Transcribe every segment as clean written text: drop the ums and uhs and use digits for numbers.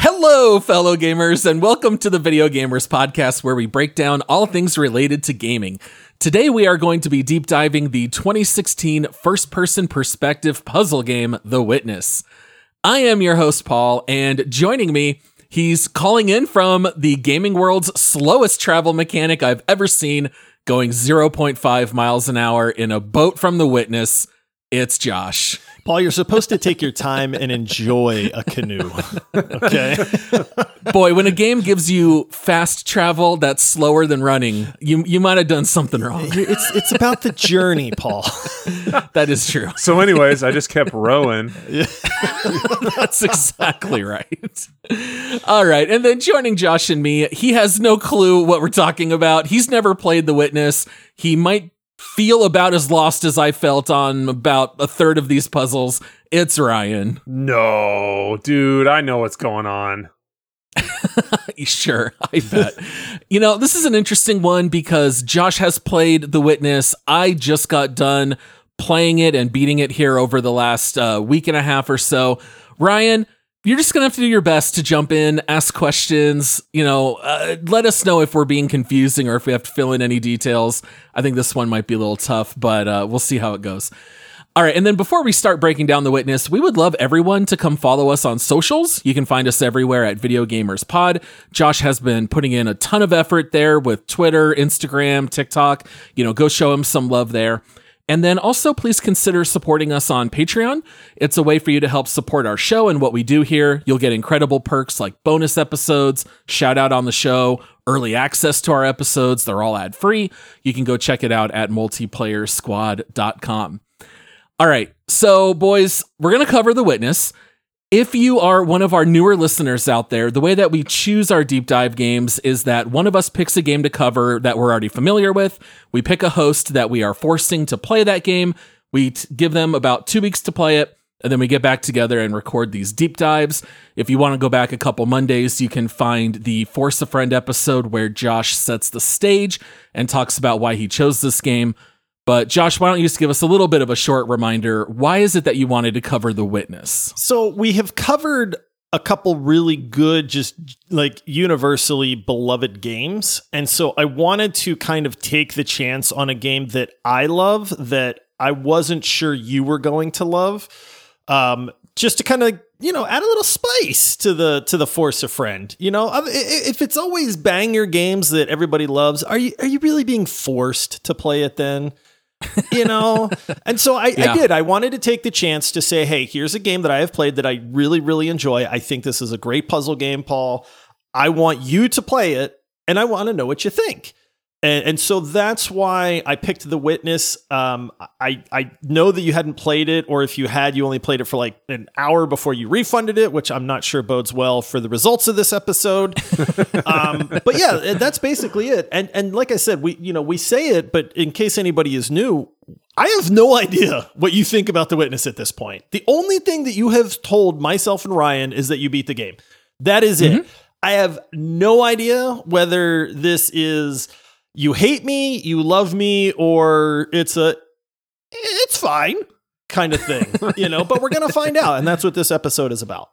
Hello, fellow gamers, and welcome to the Video Gamers Podcast, where we break down all things related to gaming. Today, we are going to be deep diving the 2016 first-person perspective puzzle game, The Witness. I am your host, Paul, and joining me, he's calling in from the gaming world's slowest travel mechanic I've ever seen, going 0.5 miles an hour in a boat from The Witness. It's Josh. Paul, you're supposed to take your time and enjoy a canoe, okay? Boy, when a game gives you fast travel that's slower than running, you might have done something wrong. It's about the journey, Paul. That is true. So anyways, I just kept rowing. That's exactly right. All right, and then joining Josh and me, he has no clue what we're talking about. He's never played The Witness. He might feel about as lost as I felt on about a third of these puzzles. It's Ryan. No, dude, I know what's going on. Sure, I bet. You know, this is an interesting one because Josh has played The Witness. I just got done playing it and beating it here over the last week and a half or so. Ryan, you're just going to have to do your best to jump in, ask questions, let us know if we're being confusing or if we have to fill in any details. I think this one might be a little tough, but we'll see how it goes. All right. And then before we start breaking down The Witness, we would love everyone to come follow us on socials. You can find us everywhere at Video Gamers Pod. Josh has been putting in a ton of effort there with Twitter, Instagram, TikTok. Go show him some love there. And then also please consider supporting us on Patreon. It's a way for you to help support our show and what we do here. You'll get incredible perks like bonus episodes, shout out on the show, early access to our episodes. They're all ad free. You can go check it out at multiplayer squad.com. All right. So boys, we're going to cover The Witness. If you are one of our newer listeners out there, the way that we choose our deep dive games is that one of us picks a game to cover that we're already familiar with. We pick a host that we are forcing to play that game. We give them about 2 weeks to play it, and then we get back together and record these deep dives. If you want to go back a couple Mondays, you can find the Force a Friend episode where Josh sets the stage and talks about why he chose this game. But Josh, why don't you just give us a little bit of a short reminder? Why is it that you wanted to cover The Witness? So we have covered a couple really good, just like universally beloved games. And so I wanted to kind of take the chance on a game that I love that I wasn't sure you were going to love. Just to kind of, add a little spice to the Force a Friend. If it's always banger games that everybody loves, are you really being forced to play it then? And so I did. I wanted to take the chance to say, hey, here's a game that I have played that I really, really enjoy. I think this is a great puzzle game, Paul. I want you to play it, and I want to know what you think. And so that's why I picked The Witness. I know that you hadn't played it, or if you had, you only played it for like an hour before you refunded it, which I'm not sure bodes well for the results of this episode. But yeah, that's basically it. And like I said, we say it, but in case anybody is new, I have no idea what you think about The Witness at this point. The only thing that you have told myself and Ryan is that you beat the game. That is it. I have no idea whether this is you hate me, you love me, or it's fine kind of thing, but we're going to find out. And that's what this episode is about.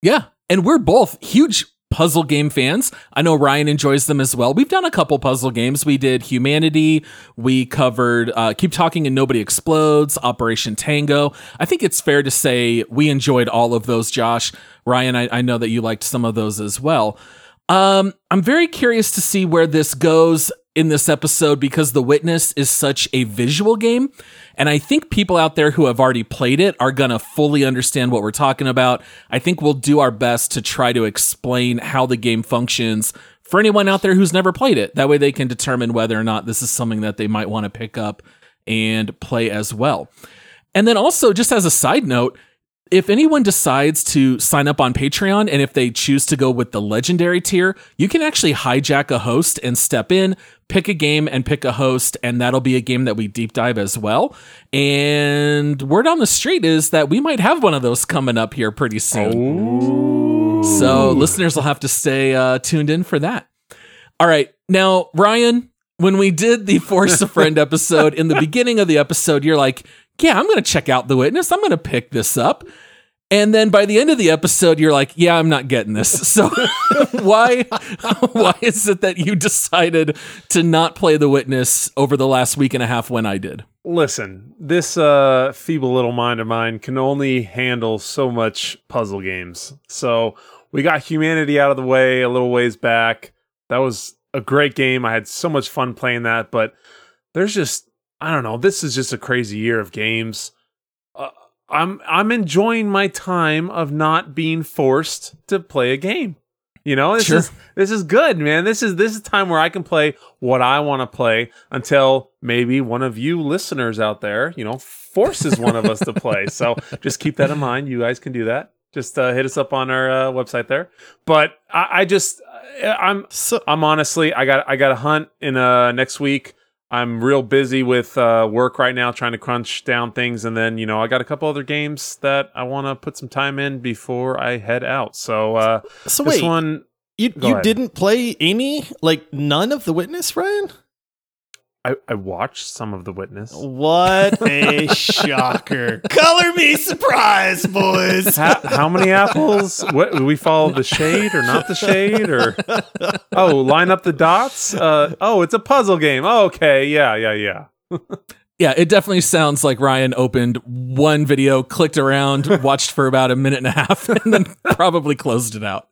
Yeah. And we're both huge puzzle game fans. I know Ryan enjoys them as well. We've done a couple puzzle games. We did Humanity. We covered Keep Talking and Nobody Explodes, Operation Tango. I think it's fair to say we enjoyed all of those, Josh. Ryan, I know that you liked some of those as well. I'm very curious to see where this goes in this episode, because The Witness is such a visual game. And I think people out there who have already played it are going to fully understand what we're talking about. I think we'll do our best to try to explain how the game functions for anyone out there who's never played it. That way they can determine whether or not this is something that they might want to pick up and play as well. And then also, just as a side note, if anyone decides to sign up on Patreon, and if they choose to go with the legendary tier, you can actually hijack a host and step in, pick a game and pick a host, and that'll be a game that we deep dive as well. And word on the street is that we might have one of those coming up here pretty soon. Oh. So listeners will have to stay tuned in for that. All right. Now, Ryan, when we did the Force a Friend episode, in the beginning of the episode, you're like, yeah, I'm going to check out The Witness. I'm going to pick this up. And then by the end of the episode, you're like, yeah, I'm not getting this. So why is it that you decided to not play The Witness over the last week and a half when I did? Listen, this feeble little mind of mine can only handle so much puzzle games. So we got Humanity out of the way a little ways back. That was a great game. I had so much fun playing that, but there's just, I don't know. This is just a crazy year of games. I'm enjoying my time of not being forced to play a game. You know, this is good, man. This is time where I can play what I want to play until maybe one of you listeners out there, you know, forces one of us to play. So just keep that in mind. You guys can do that. Just hit us up on our website there. But I'm honestly, I got a hunt in next week. I'm real busy with work right now, trying to crunch down things. And then, you know, I got a couple other games that I want to put some time in before I head out. So, wait, you didn't play any, like, none of The Witness, Ryan? I watched some of The Witness. What a shocker. Color me surprised, boys. How many apples? What, do we follow the shade or not the shade? Or line up the dots? It's a puzzle game. Oh, okay, yeah. Yeah, it definitely sounds like Ryan opened one video, clicked around, watched for about a minute and a half, and then probably closed it out.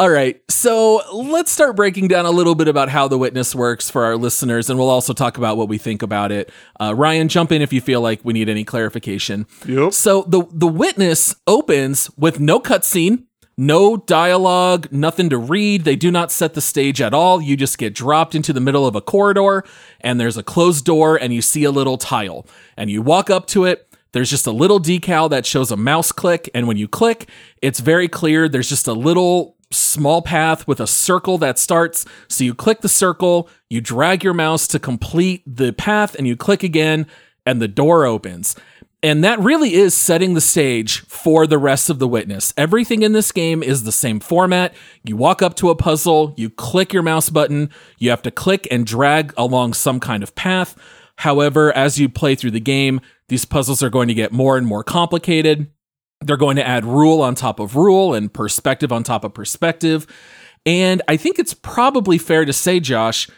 All right, so let's start breaking down a little bit about how The Witness works for our listeners, and we'll also talk about what we think about it. Ryan, jump in if you feel like we need any clarification. Yep. So the Witness opens with no cutscene, no dialogue, nothing to read. They do not set the stage at all. You just get dropped into the middle of a corridor, and there's a closed door, and you see a little tile, and you walk up to it. There's just a little decal that shows a mouse click, and when you click, it's very clear there's just a little small path with a circle that starts. So you click the circle, you drag your mouse to complete the path, and you click again, and the door opens. And that really is setting the stage for the rest of The Witness. Everything in this game is the same format. You walk up to a puzzle, you click your mouse button, you have to click and drag along some kind of path. However, as you play through the game, these puzzles are going to get more and more complicated. They're going to add rule on top of rule and perspective on top of perspective. And I think it's probably fair to say, Josh,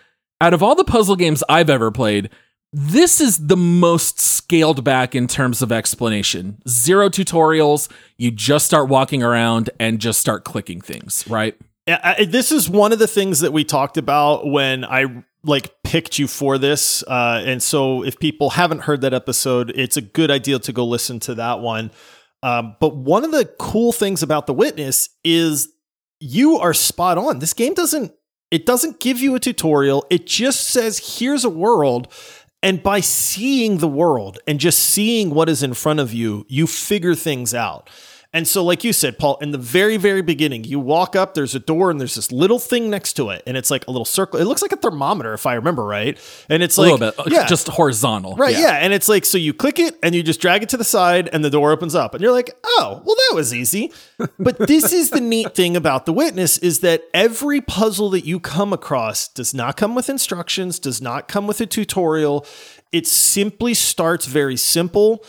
out of all the puzzle games I've ever played, this is the most scaled back in terms of explanation. Zero tutorials. You just start walking around and just start clicking things, right? This is one of the things that we talked about when I picked you for this. And so if people haven't heard that episode, it's a good idea to go listen to that one. But one of the cool things about The Witness is you are spot on. This game doesn't give you a tutorial. It just says, here's a world. And by seeing the world and just seeing what is in front of you, you figure things out. And so, like you said, Paul, in the very, very beginning, you walk up, there's a door, and there's this little thing next to it. And it's like a little circle. It looks like a thermometer, if I remember right. And it's like a little bit, yeah, just horizontal. Right. Yeah. And it's like, so you click it and you just drag it to the side and the door opens up. And you're like, oh, well, that was easy. But this is the neat thing about The Witness is that every puzzle that you come across does not come with instructions, does not come with a tutorial. It simply starts very simple,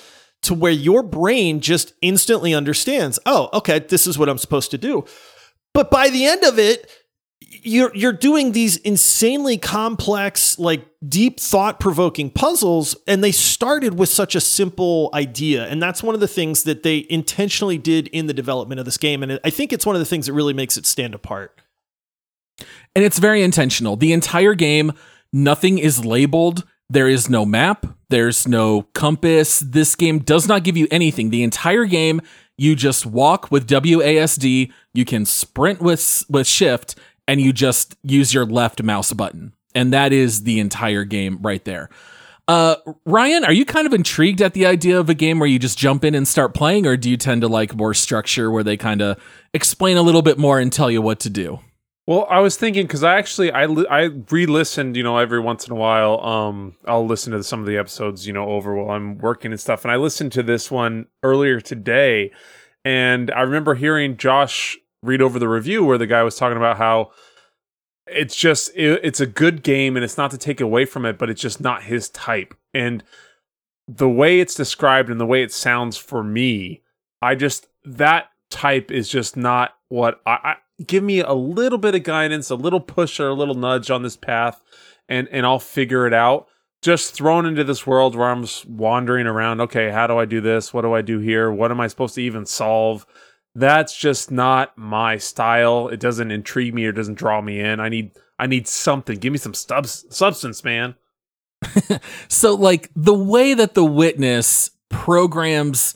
to where your brain just instantly understands, oh, okay, this is what I'm supposed to do. But by the end of it, you're doing these insanely complex, like deep thought provoking puzzles. And they started with such a simple idea. And that's one of the things that they intentionally did in the development of this game. And I think it's one of the things that really makes it stand apart. And it's very intentional. The entire game, nothing is labeled. There is no map. There's no compass. This game does not give you anything. The entire game, you just walk with WASD. You can sprint with shift, and you just use your left mouse button. And that is the entire game right there. Ryan, are you kind of intrigued at the idea of a game where you just jump in and start playing, or do you tend to like more structure where they kind of explain a little bit more and tell you what to do? Well, I was thinking, because I re-listened, you know, every once in a while. I'll listen to some of the episodes, you know, over while I'm working and stuff. And I listened to this one earlier today, and I remember hearing Josh read over the review where the guy was talking about how it's just, it's a good game and it's not to take away from it, but it's just not his type. And the way it's described and the way it sounds for me, that type is just not what I give me a little bit of guidance, a little push or a little nudge on this path, and I'll figure it out. Just thrown into this world where I'm just wandering around. Okay, how do I do this? What do I do here? What am I supposed to even solve? That's just not my style. It doesn't intrigue me or doesn't draw me in. I need something. Give me some substance, man. So, like, the way that The Witness programs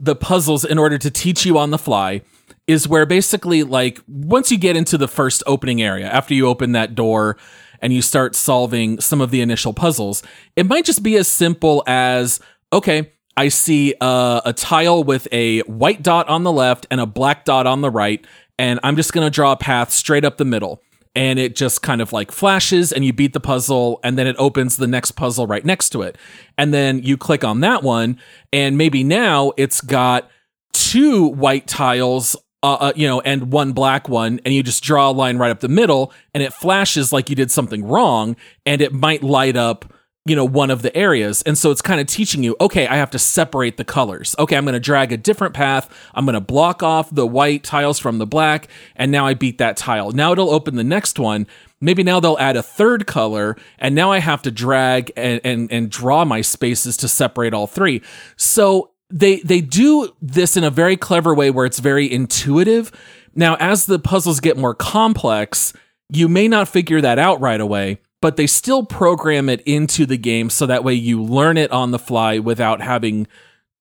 the puzzles in order to teach you on the fly is where basically, like, once you get into the first opening area, after you open that door and you start solving some of the initial puzzles, it might just be as simple as, okay, I see a tile with a white dot on the left and a black dot on the right, and I'm just going to draw a path straight up the middle. And it just kind of like flashes and you beat the puzzle, and then it opens the next puzzle right next to it. And then you click on that one, and maybe now it's got 2 white tiles and one black one, and you just draw a line right up the middle, and it flashes like you did something wrong, and it might light up, you know, one of the areas. And so it's kind of teaching you, okay, I have to separate the colors. Okay, I'm going to drag a different path. I'm going to block off the white tiles from the black, and now I beat that tile. Now it'll open the next one. Maybe now they'll add a third color, and now I have to drag and draw my spaces to separate all 3. So They do this in a very clever way where it's very intuitive. Now, as the puzzles get more complex, you may not figure that out right away, but they still program it into the game so that way you learn it on the fly without having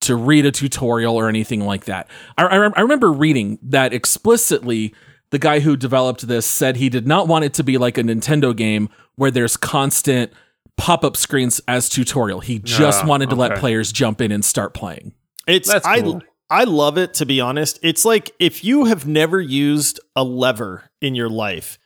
to read a tutorial or anything like that. I remember reading that explicitly. The guy who developed this said he did not want it to be like a Nintendo game where there's constant pop-up screens as tutorial. He just wanted to let players jump in and start playing. That's cool. I love it, to be honest. It's like if you have never used a lever in your life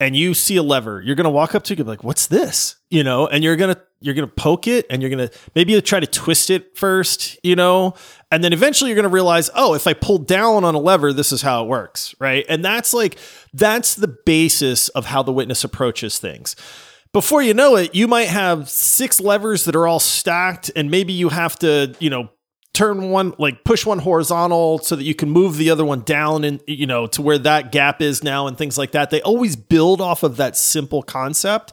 and you see a lever, you're going to walk up to it and be like, what's this? You know, and you're going to poke it, and you're going to maybe try to twist it first, you know, and then eventually you're going to realize, oh, if I pull down on a lever, this is how it works. Right. And that's the basis of how The Witness approaches things. Before you know it, you might have 6 levers that are all stacked, and maybe you have to, you know, turn one, like push one horizontal so that you can move the other one down and, you know, to where that gap is now and things like that. They always build off of that simple concept.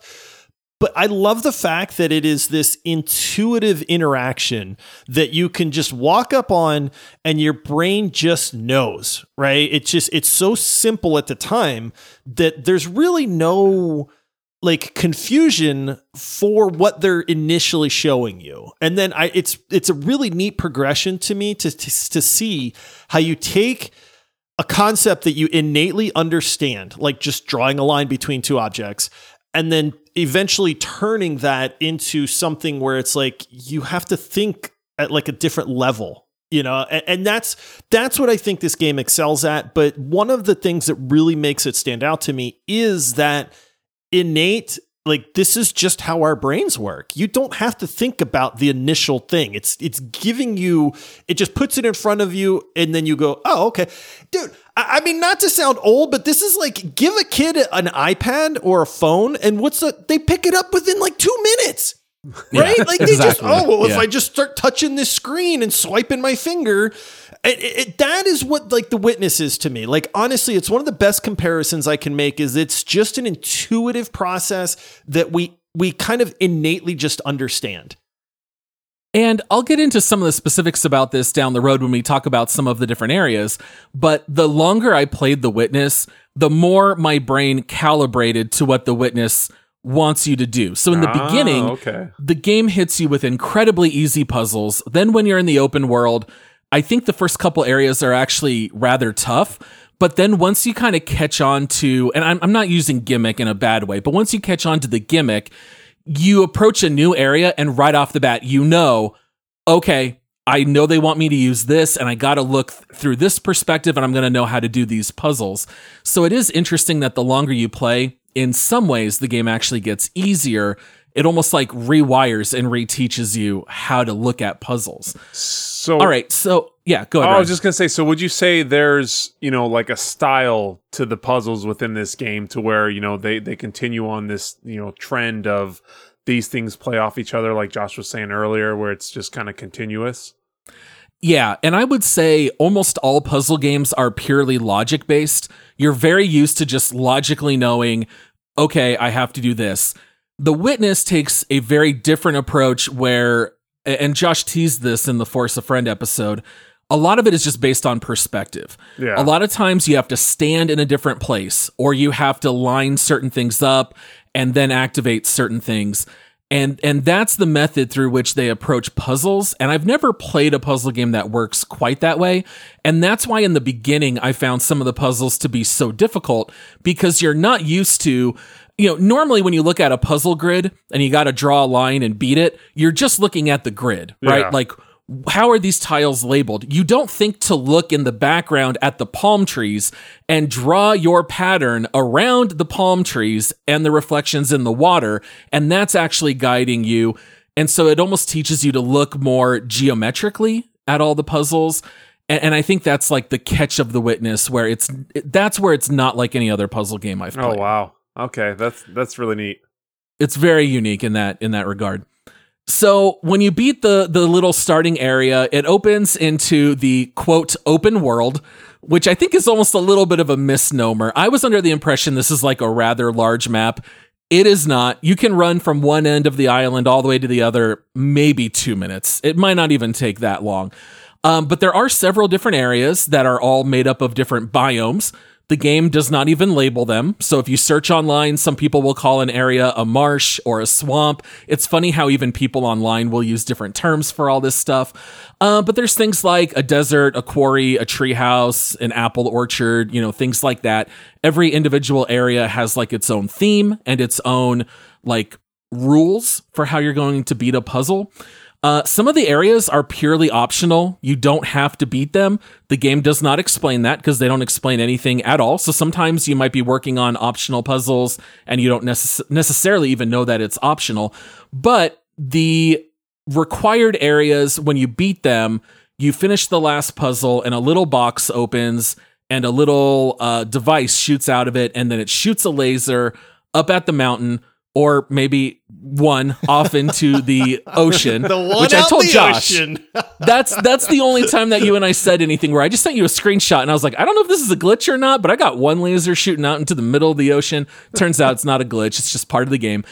But I love the fact that it is this intuitive interaction that you can just walk up on and your brain just knows, right? It's so simple at the time that there's really no like confusion for what they're initially showing you. And then it's a really neat progression to me to see how you take a concept that you innately understand, like just drawing a line between 2 objects, and then eventually turning that into something where it's like, you have to think at like a different level, you know, and that's what I think this game excels at. But one of the things that really makes it stand out to me is that innate, like, this is just how our brains work. You don't have to think about the initial thing. It's giving you, it just puts it in front of you, and then you go, oh, okay. Dude, I mean, not to sound old, but this is like, give a kid an iPad or a phone, and they pick it up within like 2 minutes. Right? Yeah, like, they exactly. If I just start touching this screen and swiping my finger, That is what, like, The Witness is to me. Like, honestly, it's one of the best comparisons I can make is it's just an intuitive process that we kind of innately just understand. And I'll get into some of the specifics about this down the road when we talk about some of the different areas. But the longer I played The Witness, the more my brain calibrated to what The Witness wants you to do. So in the beginning, the game hits you with incredibly easy puzzles. Then when you're in the open world, I think the first couple areas are actually rather tough. But then once you kind of catch on to, and I'm not using gimmick in a bad way, but once you catch on to the gimmick, you approach a new area and right off the bat, you know, okay, I know they want me to use this and I got to look through this perspective and I'm going to know how to do these puzzles. So it is interesting that the longer you play, in some ways, the game actually gets easier. It almost like rewires and reteaches you how to look at puzzles. So, all right. So yeah, go ahead. I was just going to say, so would you say there's, you know, like a style to the puzzles within this game to where, you know, they continue on this, you know, trend of these things play off each other, like Josh was saying earlier, where it's just kind of continuous? Yeah, and I would say almost all puzzle games are purely logic-based. You're very used to just logically knowing, okay, I have to do this. The Witness takes a very different approach where, and Josh teased this in the Force a Friend episode, a lot of it is just based on perspective. Yeah. A lot of times you have to stand in a different place, or you have to line certain things up and then activate certain things. And that's the method through which they approach puzzles. And I've never played a puzzle game that works quite that way. And that's why in the beginning, I found some of the puzzles to be so difficult because you're not used to, you know, normally when you look at a puzzle grid and you got to draw a line and beat it, you're just looking at the grid, right? Yeah. Like, how are these tiles labeled? You don't think to look in the background at the palm trees and draw your pattern around the palm trees and the reflections in the water. And that's actually guiding you. And so it almost teaches you to look more geometrically at all the puzzles. And I think that's like the catch of The Witness, where that's where it's not like any other puzzle game I've played. Oh, wow. Okay. That's really neat. It's very unique in that regard. So when you beat the little starting area, it opens into the, quote, open world, which I think is almost a little bit of a misnomer. I was under the impression this is like a rather large map. It is not. You can run from one end of the island all the way to the other, maybe 2 minutes. It might not even take that long. But there are several different areas that are all made up of different biomes. The game does not even label them. So if you search online, some people will call an area a marsh or a swamp. It's funny how even people online will use different terms for all this stuff. But there's things like a desert, a quarry, a tree house, an apple orchard, you know, things like that. Every individual area has like its own theme and its own like rules for how you're going to beat a puzzle. Some of the areas are purely optional. You don't have to beat them. The game does not explain that because they don't explain anything at all. So sometimes you might be working on optional puzzles and you don't necessarily even know that it's optional. But the required areas, when you beat them, you finish the last puzzle and a little box opens and a little device shoots out of it. And then it shoots a laser up at the mountain, or maybe one off into the ocean, which I told Josh, that's the only time that you and I said anything, where I just sent you a screenshot and I was like, I don't know if this is a glitch or not, but I got one laser shooting out into the middle of the ocean. Turns out it's not a glitch. It's just part of the game.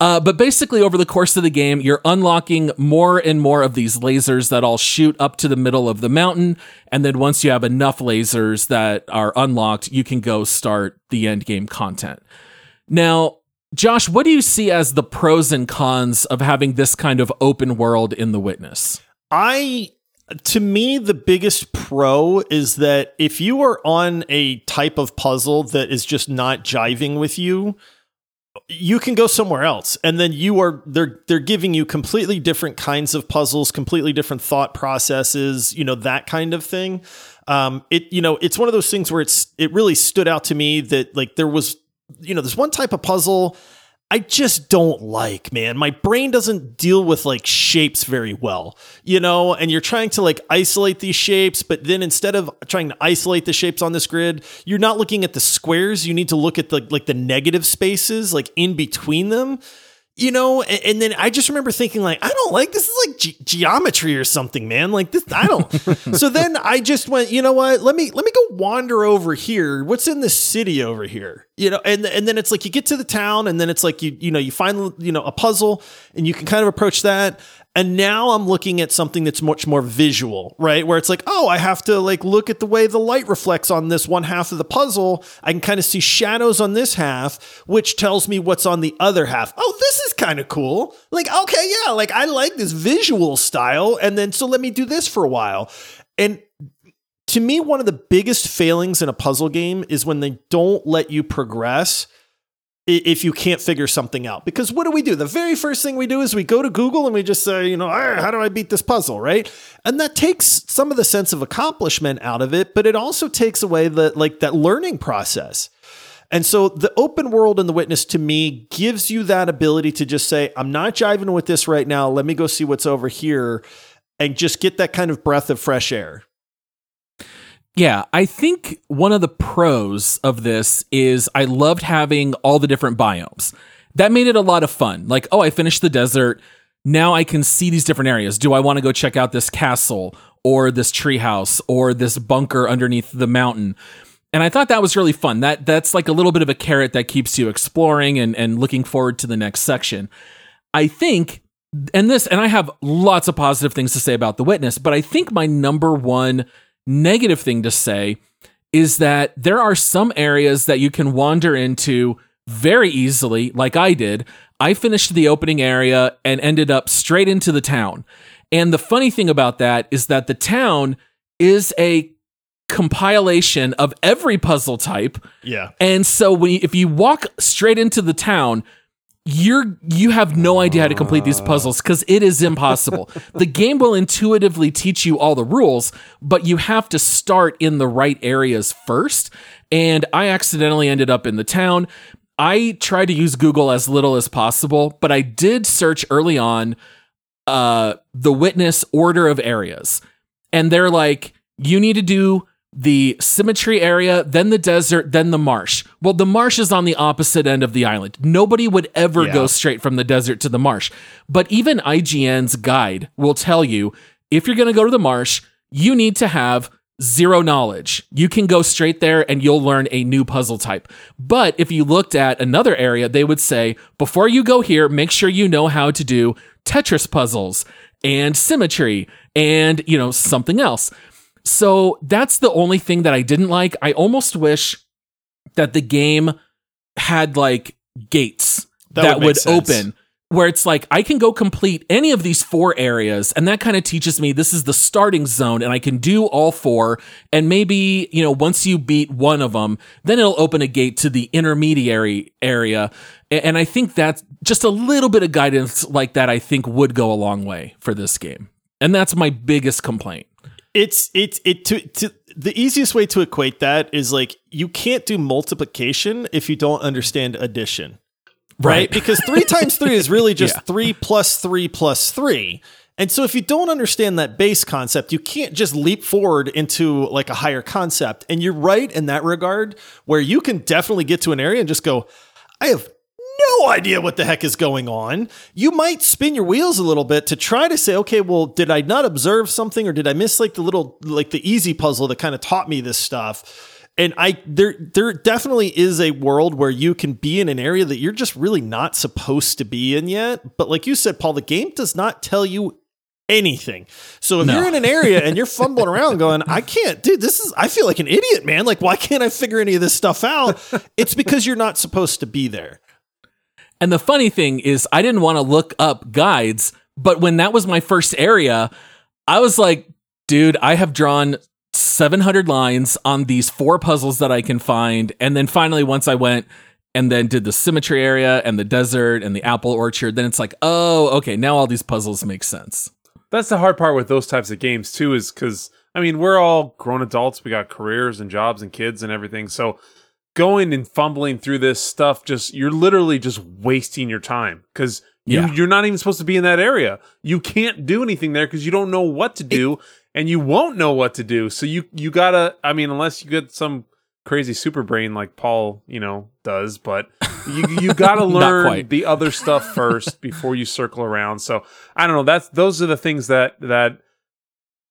But basically over the course of the game, you're unlocking more and more of these lasers that all shoot up to the middle of the mountain. And then once you have enough lasers that are unlocked, you can go start the end game content. Now, Josh, what do you see as the pros and cons of having this kind of open world in The Witness? To me, the biggest pro is that if you are on a type of puzzle that is just not jiving with you, you can go somewhere else. And then they're giving you completely different kinds of puzzles, completely different thought processes, you know, that kind of thing. It's one of those things where it really stood out to me that, like, there was, you know, there's one type of puzzle I just don't like, man. My brain doesn't deal with like shapes very well, you know, and you're trying to like isolate these shapes. But then instead of trying to isolate the shapes on this grid, you're not looking at the squares. You need to look at the negative spaces, like in between them. You know, and then I just remember thinking, like, I don't like this. Is like geometry or something, man. Like this, I don't. So then I just went, you know what? Let me go wander over here. What's in this city over here? You know, and then it's like you get to the town, and then it's like you find a puzzle, and you can kind of approach that. And now I'm looking at something that's much more visual, right? Where it's like, oh, I have to like look at the way the light reflects on this one half of the puzzle. I can kind of see shadows on this half, which tells me what's on the other half. Oh, this is kind of cool. Like, okay, yeah, like I like this visual style. And then so let me do this for a while. And to me, one of the biggest failings in a puzzle game is when they don't let you progress if you can't figure something out. Because what do we do? The very first thing we do is we go to Google and we just say, how do I beat this puzzle, right? And that takes some of the sense of accomplishment out of it, but it also takes away that learning process. And so the open world and The Witness to me gives you that ability to just say, I'm not jiving with this right now. Let me go see what's over here and just get that kind of breath of fresh air. Yeah, I think one of the pros of this is I loved having all the different biomes. That made it a lot of fun. Like, oh, I finished the desert. Now I can see these different areas. Do I want to go check out this castle or this treehouse or this bunker underneath the mountain? And I thought that was really fun. That's like a little bit of a carrot that keeps you exploring and looking forward to the next section. I think, and I have lots of positive things to say about The Witness, but I think my number one negative thing to say is that there are some areas that you can wander into very easily, like I did. I finished the opening area and ended up straight into the town. And the funny thing about that is that the town is a compilation of every puzzle type. Yeah. And so if you walk straight into the town, you have no idea how to complete these puzzles because it is impossible. The game will intuitively teach you all the rules, but you have to start in the right areas first. And I accidentally ended up in the town. I tried to use Google as little as possible, but I did search early on The Witness order of areas. And they're like, you need to do the symmetry area, then the desert, then the marsh. Well, the marsh is on the opposite end of the island. Nobody would ever go straight from the desert to the marsh. But even IGN's guide will tell you, if you're going to go to the marsh, you need to have zero knowledge. You can go straight there and you'll learn a new puzzle type. But if you looked at another area, they would say, before you go here, make sure you know how to do Tetris puzzles and symmetry and, something else. So that's the only thing that I didn't like. I almost wish that the game had like gates that would open where it's like, I can go complete any of these four areas. And that kind of teaches me this is the starting zone and I can do all four. And maybe, once you beat one of them, then it'll open a gate to the intermediary area. And I think that's just a little bit of guidance like that, I think would go a long way for this game. And that's my biggest complaint. The easiest way to equate that is like, you can't do multiplication if you don't understand addition, right? Because 3 times 3 is really just 3 plus 3 plus 3. And so if you don't understand that base concept, you can't just leap forward into like a higher concept. And you're right in that regard where you can definitely get to an area and just go, I have no idea what the heck is going on. You might spin your wheels a little bit to try to say, okay, well, did I not observe something or did I miss like the easy puzzle that kind of taught me this stuff? And there definitely is a world where you can be in an area that you're just really not supposed to be in yet. But like you said, Paul, the game does not tell you anything. So if you're in an area and you're fumbling around going, I feel like an idiot, man. Like, why can't I figure any of this stuff out? It's because you're not supposed to be there. And the funny thing is I didn't want to look up guides, but when that was my first area, I was like, dude, I have drawn 700 lines on these 4 puzzles that I can find. And then finally, once I went and then did the symmetry area and the desert and the apple orchard, then it's like, oh, okay, now all these puzzles make sense. That's the hard part with those types of games too, is because, I mean, we're all grown adults. We got careers and jobs and kids and everything. So going and fumbling through this stuff, you're literally just wasting your time because you're not even supposed to be in that area. You can't do anything there because you don't know what to do and you won't know what to do. So you gotta, unless you get some crazy super brain like Paul, does, but you got to learn the other stuff first before you circle around. So I don't know. Those are the things that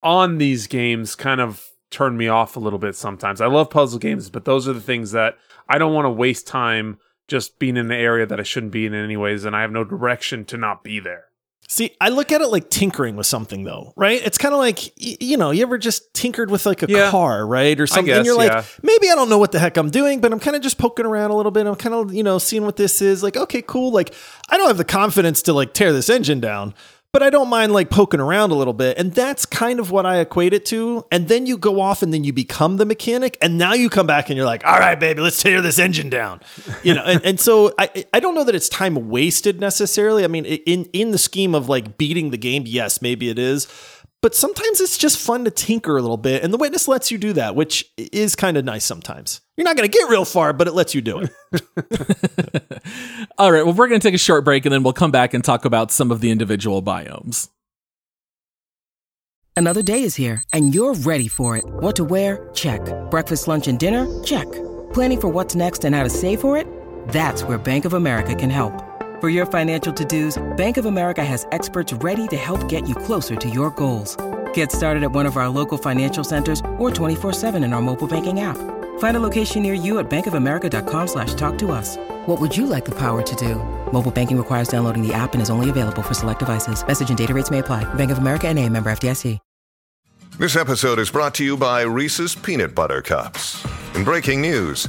on these games kind of turn me off a little bit sometimes. I love puzzle games, but those are the things that I don't want to waste time just being in an area that I shouldn't be in anyways, and I have no direction to not be there. See, I look at it like tinkering with something, though, right? It's kind of like, you know, you ever just tinkered with like a car, right? Or something. I guess, and you're like, maybe I don't know what the heck I'm doing, but I'm kind of just poking around a little bit. I'm kind of, you know, seeing what this is. Like, okay, cool. Like, I don't have the confidence to like tear this engine down, but I don't mind like poking around a little bit. And that's kind of what I equate it to. And then you go off and then you become the mechanic. And now you come back and you're like, all right, baby, let's tear this engine down. You know, and so I don't know that it's time wasted necessarily. I mean, in the scheme of like beating the game, yes, maybe it is. But sometimes it's just fun to tinker a little bit. And The Witness lets you do that, which is kind of nice sometimes. You're not going to get real far, but it lets you do it. All right. Well, we're going to take a short break and then we'll come back and talk about some of the individual biomes. Another day is here and you're ready for it. What to wear? Check. Breakfast, lunch, and dinner? Check. Planning for what's next and how to save for it? That's where Bank of America can help. For your financial to-dos, Bank of America has experts ready to help get you closer to your goals. Get started at one of our local financial centers or 24/7 in our mobile banking app. Find a location near you at bankofamerica.com/talktous. What would you like the power to do? Mobile banking requires downloading the app and is only available for select devices. Message and data rates may apply. Bank of America NA, member FDIC. This episode is brought to you by Reese's Peanut Butter Cups. In breaking news,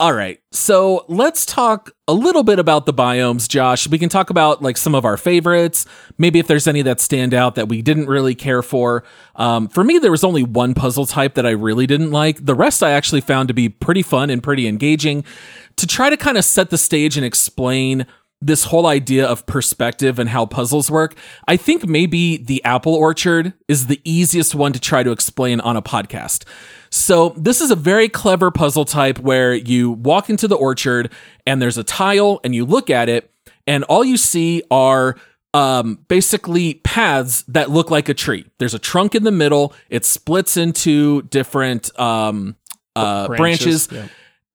All right, so let's talk a little bit about the biomes, Josh. We can talk about like some of our favorites, maybe if there's any that stand out that we didn't really care for. For me, there was only one puzzle type that I really didn't like. The rest I actually found to be pretty fun and pretty engaging. To try to kind of set the stage and explain this whole idea of perspective and how puzzles work, I think maybe the apple orchard is the easiest one to try to explain on a podcast. So this is a very clever puzzle type where you walk into the orchard and there's a tile and you look at it and all you see are basically paths that look like a tree. There's a trunk in the middle. It splits into different branches. Yeah.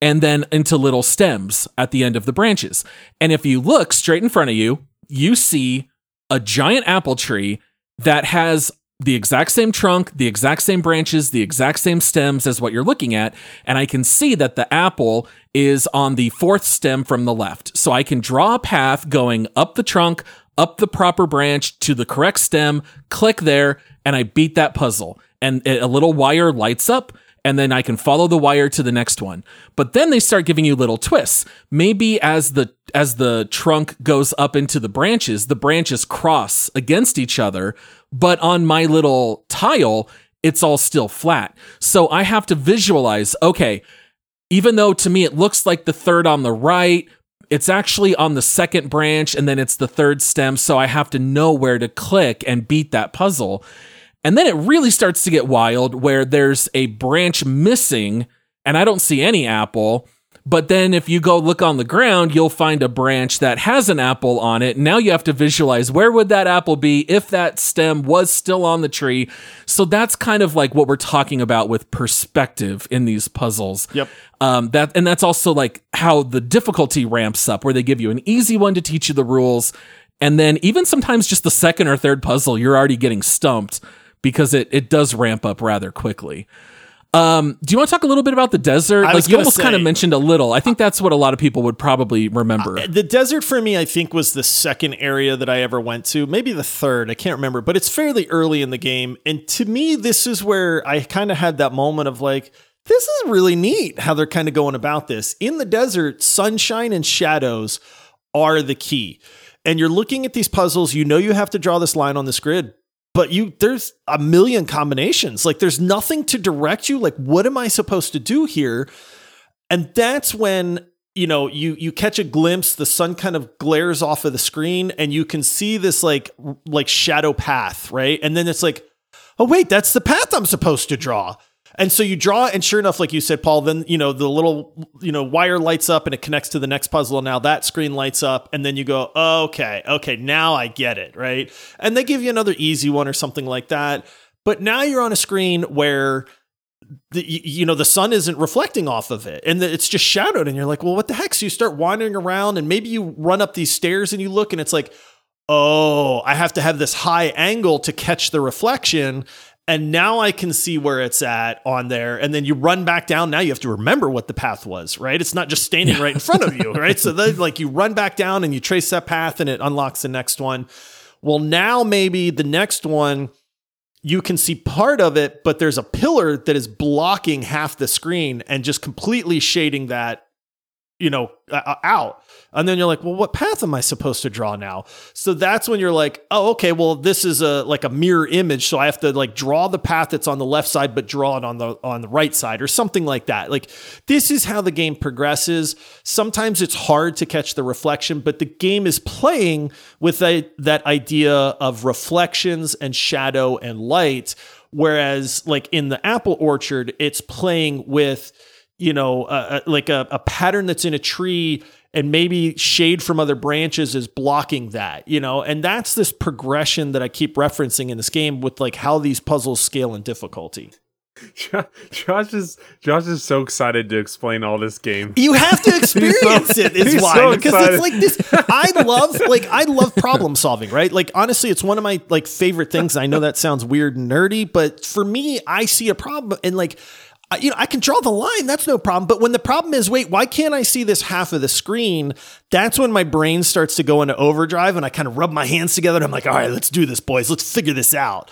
And then into little stems at the end of the branches. And if you look straight in front of you, you see a giant apple tree that has the exact same trunk, the exact same branches, the exact same stems as what you're looking at. And I can see that the apple is on the fourth stem from the left. So I can draw a path going up the trunk, up the proper branch to the correct stem, click there, and I beat that puzzle. And a little wire lights up. And then I can follow the wire to the next one. But then they start giving you little twists. Maybe as the trunk goes up into the branches cross against each other. But on my little tile, it's all still flat. So I have to visualize, okay, even though to me it looks like the third on the right, it's actually on the second branch and then it's the third stem. So I have to know where to click and beat that puzzle. And then it really starts to get wild where there's a branch missing and I don't see any apple. But then if you go look on the ground, you'll find a branch that has an apple on it. Now you have to visualize where would that apple be if that stem was still on the tree. So that's kind of like what we're talking about with perspective in these puzzles. Yep. That's also like how the difficulty ramps up where they give you an easy one to teach you the rules. And then even sometimes just the second or third puzzle, you're already getting stumped. Because it does ramp up rather quickly. Do you want to talk a little bit about the desert? Like you almost kind of mentioned a little. I think that's what a lot of people would probably remember. The desert for me, I think, was the second area that I ever went to. Maybe the third. I can't remember. But it's fairly early in the game. And to me, this is where I kind of had that moment of like, this is really neat how they're kind of going about this. In the desert, sunshine and shadows are the key. And you're looking at these puzzles. You know you have to draw this line on this grid. But there's a million combinations. Like there's nothing to direct you. Like, what am I supposed to do here? And that's when you know, you catch a glimpse, the sun kind of glares off of the screen and you can see this like shadow path, right? And then it's like, oh wait, that's the path I'm supposed to draw. And so you draw, and sure enough, like you said, Paul, then, you know, the little, you know, wire lights up and it connects to the next puzzle. Now that screen lights up and then you go, okay, now I get it. Right. And they give you another easy one or something like that. But now you're on a screen where the sun isn't reflecting off of it and it's just shadowed. And you're like, well, what the heck? So you start wandering around and maybe you run up these stairs and you look and it's like, oh, I have to have this high angle to catch the reflection. And now I can see where it's at on there. And then you run back down. Now you have to remember what the path was, right? It's not just standing right in front of you, right? So then like you run back down and you trace that path and it unlocks the next one. Well, now maybe the next one, you can see part of it, but there's a pillar that is blocking half the screen and just completely shading that, you know, out. And then you're like, well, what path am I supposed to draw now? So that's when you're like, oh, okay, well, this is a mirror image. So I have to like draw the path that's on the left side, but draw it on the right side or something like that. Like this is how the game progresses. Sometimes it's hard to catch the reflection, but the game is playing with that idea of reflections and shadow and light. Whereas like in the apple orchard, it's playing with, you know, like a pattern that's in a tree and maybe shade from other branches is blocking that, you know, and that's this progression that I keep referencing in this game with like how these puzzles scale in difficulty. Josh is so excited to explain all this game. You have to experience it is why, so because it's like this. I love problem solving, right? Like honestly, it's one of my like favorite things. I know that sounds weird and nerdy, but for me, I see a problem and like, you know, I can draw the line. That's no problem. But when the problem is, wait, why can't I see this half of the screen? That's when my brain starts to go into overdrive and I kind of rub my hands together and I'm like, all right, let's do this, boys. Let's figure this out.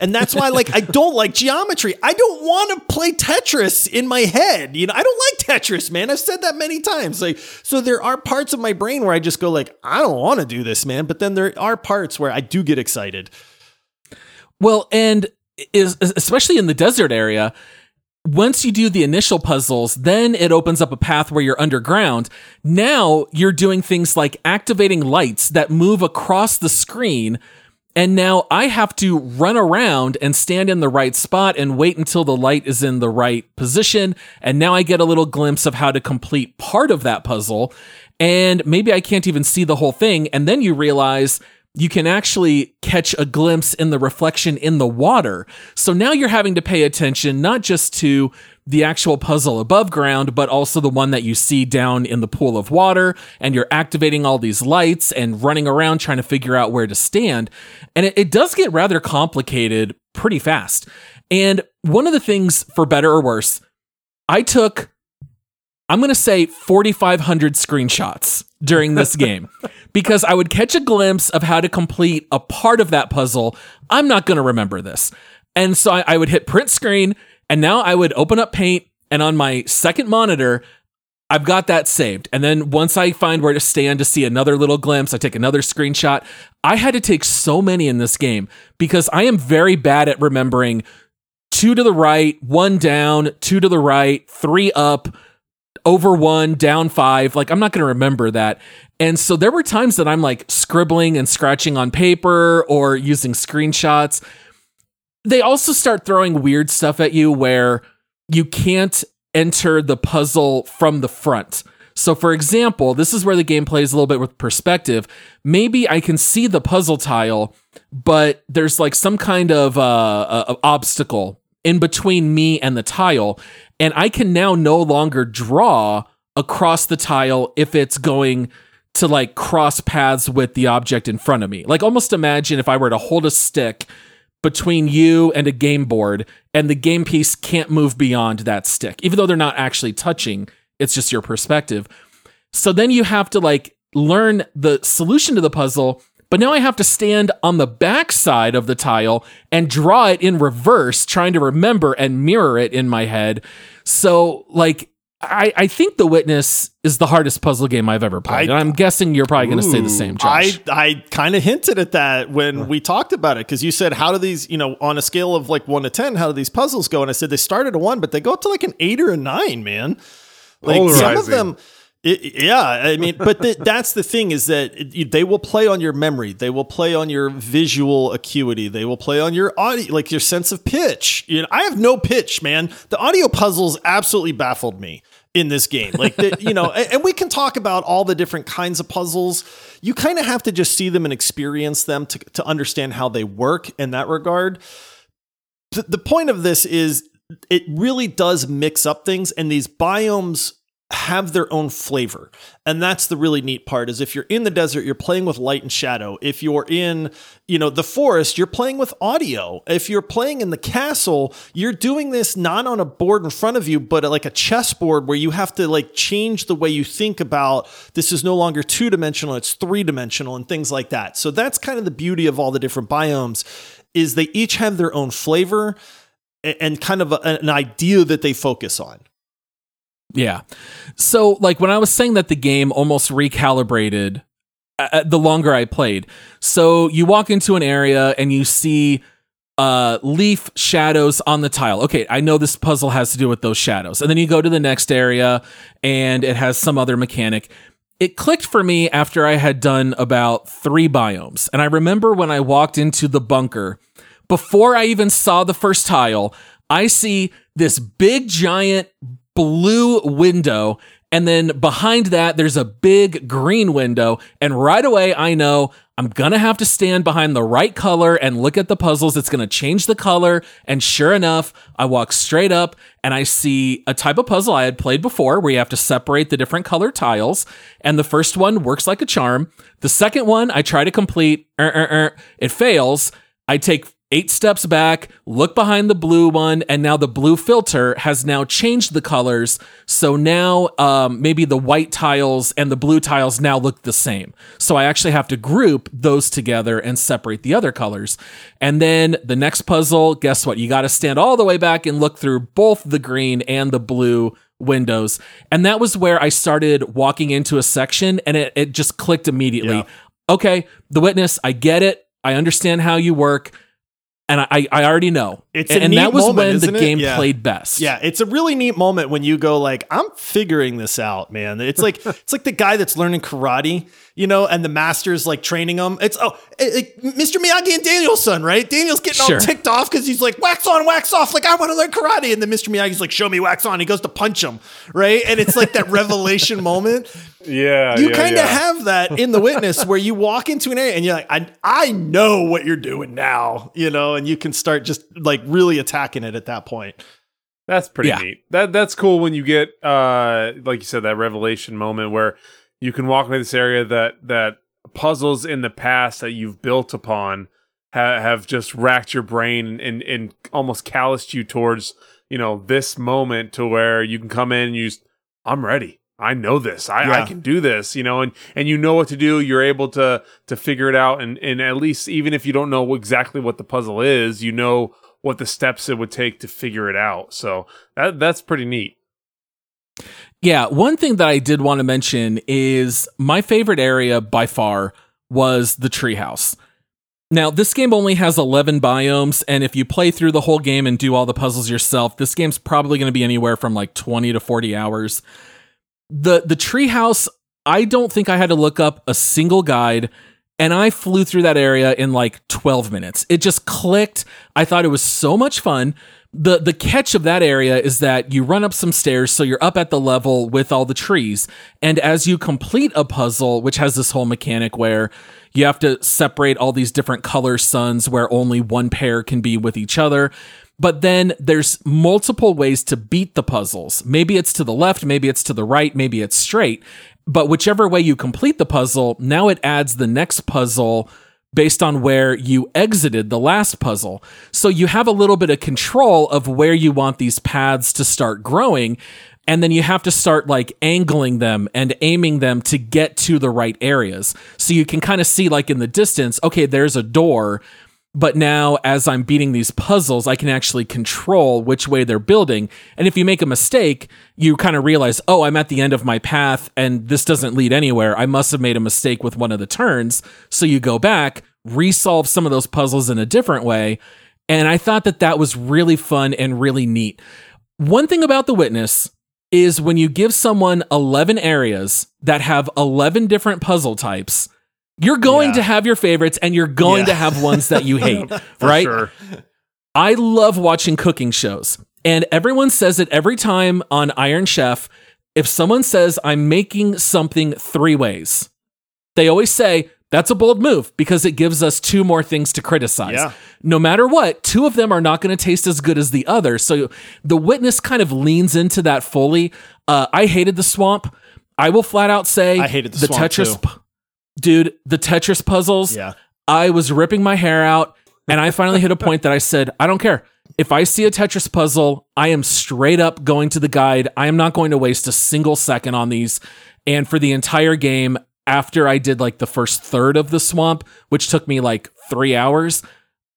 And that's why, like, I don't like geometry. I don't want to play Tetris in my head. You know, I don't like Tetris, man. I've said that many times. Like, so there are parts of my brain where I just go like, I don't want to do this, man. But then there are parts where I do get excited. Well, and especially in the desert area, once you do the initial puzzles, then it opens up a path where you're underground. Now you're doing things like activating lights that move across the screen. And now I have to run around and stand in the right spot and wait until the light is in the right position. And now I get a little glimpse of how to complete part of that puzzle. And maybe I can't even see the whole thing. And then you realize you can actually catch a glimpse in the reflection in the water. So now you're having to pay attention, not just to the actual puzzle above ground, but also the one that you see down in the pool of water. And you're activating all these lights and running around trying to figure out where to stand. And it does get rather complicated pretty fast. And one of the things, for better or worse, I took, I'm going to say 4,500 screenshots during this game because I would catch a glimpse of how to complete a part of that puzzle. I'm not going to remember this. And so I would hit print screen and now I would open up Paint and on my second monitor, I've got that saved. And then once I find where to stand to see another little glimpse, I take another screenshot. I had to take so many in this game because I am very bad at remembering 2 to the right, 1 down, 2 to the right, 3 up, over 1, down 5, like I'm not going to remember that. And so there were times that I'm like scribbling and scratching on paper or using screenshots. They also start throwing weird stuff at you where you can't enter the puzzle from the front. So for example, this is where the game plays a little bit with perspective. Maybe I can see the puzzle tile, but there's like some kind of obstacle in between me and the tile. And I can now no longer draw across the tile if it's going to like cross paths with the object in front of me. Like almost imagine if I were to hold a stick between you and a game board and the game piece can't move beyond that stick, even though they're not actually touching. It's just your perspective. So then you have to like learn the solution to the puzzle. But now I have to stand on the back side of the tile and draw it in reverse, trying to remember and mirror it in my head. So, like, I think The Witness is the hardest puzzle game I've ever played. And I'm guessing you're probably going to say the same, Josh. I kind of hinted at that when we talked about it, because you said, how do these, you know, on a scale of like 1 to 10, how do these puzzles go? And I said, they start at a 1, but they go up to like an 8 or a 9, man. Like, polarizing. Some of them... Yeah, I mean, but that's the thing is that they will play on your memory. They will play on your visual acuity. They will play on your audio, like your sense of pitch. You know, I have no pitch, man. The audio puzzles absolutely baffled me in this game. Like, you know, and we can talk about all the different kinds of puzzles. You kind of have to just see them and experience them to understand how they work in that regard. The point of this is it really does mix up things, and these biomes have their own flavor. And that's the really neat part is if you're in the desert, you're playing with light and shadow. If you're in, you know, the forest, you're playing with audio. If you're playing in the castle, you're doing this not on a board in front of you, but like a chessboard where you have to like change the way you think about this is no longer two-dimensional, it's three-dimensional and things like that. So that's kind of the beauty of all the different biomes is they each have their own flavor and kind of an idea that they focus on. Yeah. So like when I was saying that the game almost recalibrated the longer I played. So you walk into an area and you see leaf shadows on the tile. Okay, I know this puzzle has to do with those shadows. And then you go to the next area and it has some other mechanic. It clicked for me after I had done about 3 biomes. And I remember when I walked into the bunker, before I even saw the first tile, I see this big giant blue window, and then behind that there's a big green window, and right away I know I'm gonna have to stand behind the right color and look at the puzzles. It's gonna change the color, and sure enough I walk straight up and I see a type of puzzle I had played before where you have to separate the different color tiles, and the first one works like a charm. The second one I try to complete, it fails. I take 8 steps back, look behind the blue one, and now the blue filter has now changed the colors. So now maybe the white tiles and the blue tiles now look the same. So I actually have to group those together and separate the other colors. And then the next puzzle, guess what? You got to stand all the way back and look through both the green and the blue windows. And that was where I started walking into a section, and it just clicked immediately. Yeah. Okay, The Witness, I get it. I understand how you work. And I already know. It's a neat moment, isn't it? And that was when the game played best. Yeah, it's a really neat moment when you go like, I'm figuring this out, man. It's like it's like the guy that's learning karate, you know, and the master's like training him. It's Mr. Miyagi and Daniel's son, right? Daniel's getting all ticked off because he's like, wax on, wax off. Like, I want to learn karate. And then Mr. Miyagi's like, show me wax on. He goes to punch him, right? And it's like that revelation moment. Yeah, you kind of have that in The Witness where you walk into an area and you're like, I know what you're doing now, you know, and you can start just like really attacking it at that point. That's pretty neat. That's cool when you get, like you said, that revelation moment where you can walk into this area that puzzles in the past that you've built upon have just racked your brain and almost calloused you towards, you know, this moment to where you can come in and I'm ready. I know this. I can do this, you know, and you know what to do. You're able to figure it out. And at least even if you don't know exactly what the puzzle is, you know what the steps it would take to figure it out. So that's pretty neat. Yeah. One thing that I did want to mention is my favorite area by far was the treehouse. Now, this game only has 11 biomes, and if you play through the whole game and do all the puzzles yourself, this game's probably going to be anywhere from like 20 to 40 hours. The treehouse, I don't think I had to look up a single guide, and I flew through that area in like 12 minutes. It just clicked. I thought it was so much fun. The catch of that area is that you run up some stairs, so you're up at the level with all the trees. And as you complete a puzzle, which has this whole mechanic where you have to separate all these different color suns where only one pair can be with each other. But then there's multiple ways to beat the puzzles. Maybe it's to the left, maybe it's to the right, maybe it's straight. But whichever way you complete the puzzle, now it adds the next puzzle based on where you exited the last puzzle. So you have a little bit of control of where you want these paths to start growing. And then you have to start like angling them and aiming them to get to the right areas. So you can kind of see like in the distance, okay, there's a door. But now as I'm beating these puzzles, I can actually control which way they're building. And if you make a mistake, you kind of realize, oh, I'm at the end of my path and this doesn't lead anywhere. I must have made a mistake with one of the turns. So you go back, resolve some of those puzzles in a different way. And I thought that was really fun and really neat. One thing about The Witness is when you give someone 11 areas that have 11 different puzzle types, you're going to have your favorites and you're going to have ones that you hate, right? Sure. I love watching cooking shows, and everyone says it every time on Iron Chef. If someone says, I'm making something three ways, they always say, that's a bold move because it gives us two more things to criticize. Yeah. No matter what, two of them are not going to taste as good as the other. So The Witness kind of leans into that fully. I hated the swamp. I will flat out say I hated the Tetris. Dude, the Tetris puzzles. Yeah. I was ripping my hair out, and I finally hit a point that I said, I don't care. If I see a Tetris puzzle, I am straight up going to the guide. I am not going to waste a single second on these. And for the entire game, after I did like the first third of the swamp, which took me like 3 hours,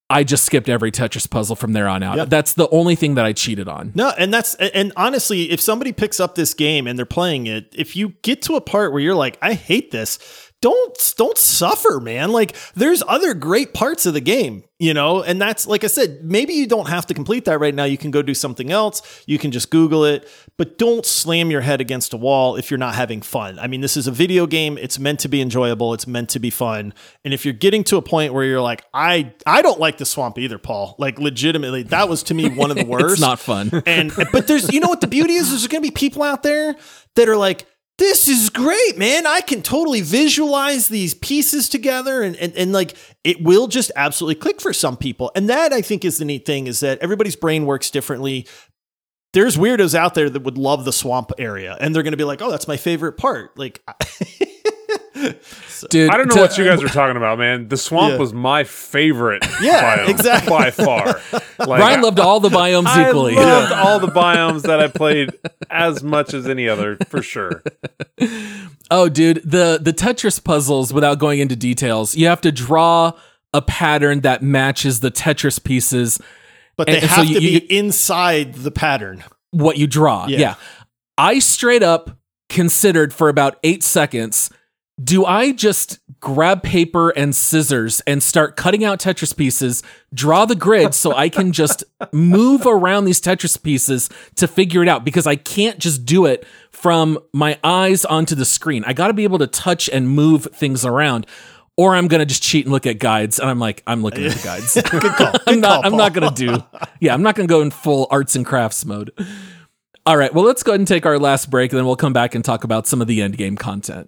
I just skipped every Tetris puzzle from there on out. Yep. That's the only thing that I cheated on. No, and honestly, if somebody picks up this game and they're playing it, if you get to a part where you're like, I hate this, don't suffer, man. Like, there's other great parts of the game, you know? And that's, like I said, maybe you don't have to complete that right now. You can go do something else. You can just Google it, but don't slam your head against a wall if you're not having fun. I mean, this is a video game. It's meant to be enjoyable. It's meant to be fun. And if you're getting to a point where you're like, I don't like the swamp either, Paul, like legitimately, that was to me one of the worst. It's not fun. But there's, you know what the beauty is? There's going to be people out there that are like, this is great, man. I can totally visualize these pieces together and like it will just absolutely click for some people. And that, I think, is the neat thing, is that everybody's brain works differently. There's weirdos out there that would love the swamp area and they're going to be like, oh, that's my favorite part. Like, so, dude, I don't know what you guys are talking about, man. The swamp was my favorite biome, exactly. By far. Like, Ryan loved all the biomes equally. I loved all the biomes that I played as much as any other, for sure. Oh, dude, the Tetris puzzles, without going into details, you have to draw a pattern that matches the Tetris pieces. But they have to be inside the pattern. What you draw, yeah. I straight up considered for about 8 seconds... do I just grab paper and scissors and start cutting out Tetris pieces, draw the grid so I can just move around these Tetris pieces to figure it out? Because I can't just do it from my eyes onto the screen. I got to be able to touch and move things around, or I'm going to just cheat and look at guides. And I'm like, I'm looking at the guides. Good call. I'm not going to do. Yeah, I'm not going to go in full arts and crafts mode. All right, well, let's go ahead and take our last break, and then we'll come back and talk about some of the end game content.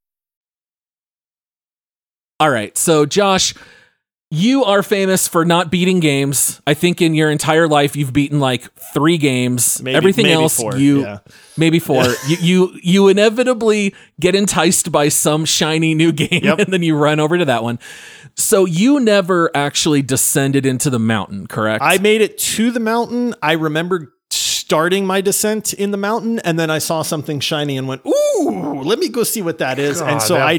All right, so Josh, you are famous for not beating games. I think in your entire life you've beaten like 3 games. Maybe four. You inevitably get enticed by some shiny new game, and then you run over to that one. So you never actually descended into the mountain, correct? I made it to the mountain. I remember starting my descent in the mountain, and then I saw something shiny and went, ooh. Ooh, let me go see what that is. God, and so I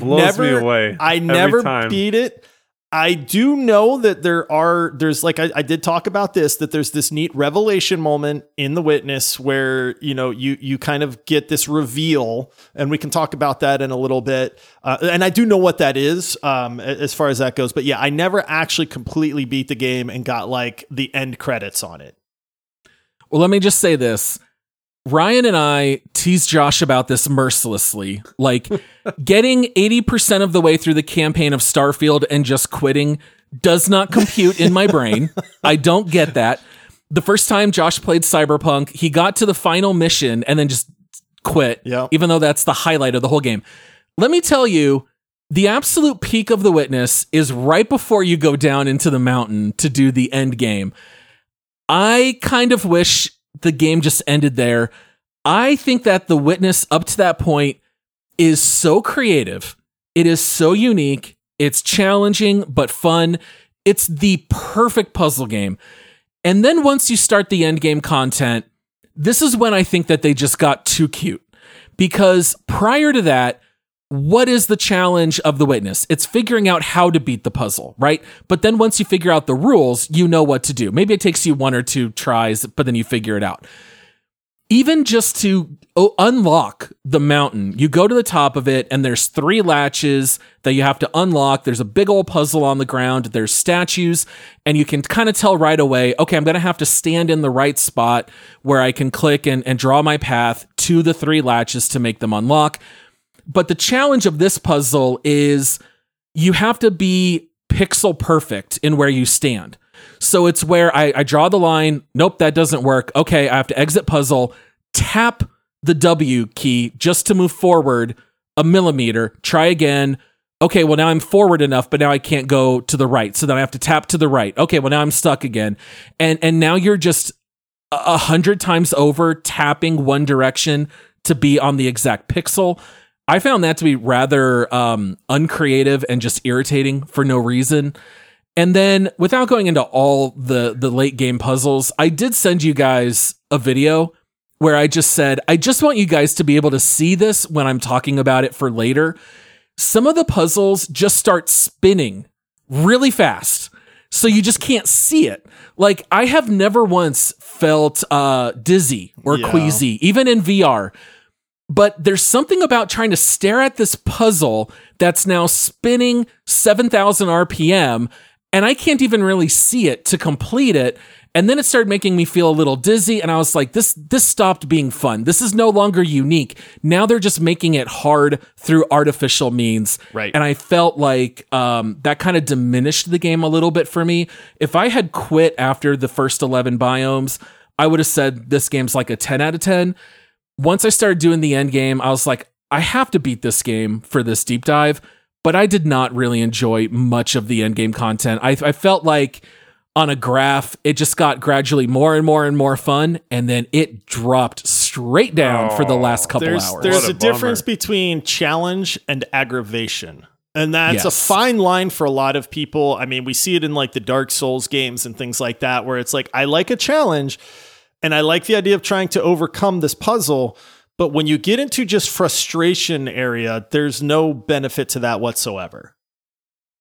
never beat it. I do know that there's did talk about this, that there's this neat revelation moment in The Witness where, you know, you kind of get this reveal, and we can talk about that in a little bit. And I do know what that is as far as that goes. But yeah, I never actually completely beat the game and got like the end credits on it. Well, let me just say this. Ryan and I tease Josh about this mercilessly, like getting 80% of the way through the campaign of Starfield and just quitting does not compute in my brain. I don't get that. The first time Josh played Cyberpunk, he got to the final mission and then just quit, even though that's the highlight of the whole game. Let me tell you, the absolute peak of The Witness is right before you go down into the mountain to do the end game. I kind of wish the game just ended there. I think that The Witness up to that point is so creative. It is so unique. It's challenging, but fun. It's the perfect puzzle game. And then once you start the endgame content, This is when I think that they just got too cute, because prior to that, what is the challenge of The Witness? It's figuring out how to beat the puzzle, right? But then once you figure out the rules, you know what to do. Maybe it takes you one or two tries, but then you figure it out. Even just to unlock the mountain, you go to the top of it and there's 3 latches that you have to unlock. There's a big old puzzle on the ground. There's statues, and you can kind of tell right away, okay, I'm going to have to stand in the right spot where I can click and draw my path to the 3 latches to make them unlock. But the challenge of this puzzle is you have to be pixel perfect in where you stand. So it's where I draw the line. Nope, that doesn't work. Okay, I have to exit puzzle, tap the W key just to move forward a millimeter, try again. Okay, well, now I'm forward enough, but now I can't go to the right. So then I have to tap to the right. Okay, well, now I'm stuck again. And now you're just 100 times over tapping one direction to be on the exact pixel. I found that to be rather uncreative and just irritating for no reason. And then, without going into all the late game puzzles, I did send you guys a video where I just said, I just want you guys to be able to see this when I'm talking about it for later. Some of the puzzles just start spinning really fast, so you just can't see it. Like, I have never once felt dizzy or queasy, even in VR. But there's something about trying to stare at this puzzle that's now spinning 7,000 RPM, and I can't even really see it to complete it. And then it started making me feel a little dizzy, and I was like, this stopped being fun. This is no longer unique. Now they're just making it hard through artificial means. Right. And I felt like that kind of diminished the game a little bit for me. If I had quit after the first 11 biomes, I would have said this game's like a 10 out of 10. Once I started doing the end game, I was like, I have to beat this game for this deep dive, but I did not really enjoy much of the end game content. I felt like on a graph, it just got gradually more and more and more fun, and then it dropped straight down for the last couple hours. There's a difference between challenge and aggravation. And that's a fine line for a lot of people. I mean, we see it in like the Dark Souls games and things like that, where it's like, I like a challenge, and I like the idea of trying to overcome this puzzle, but when you get into just frustration area, there's no benefit to that whatsoever.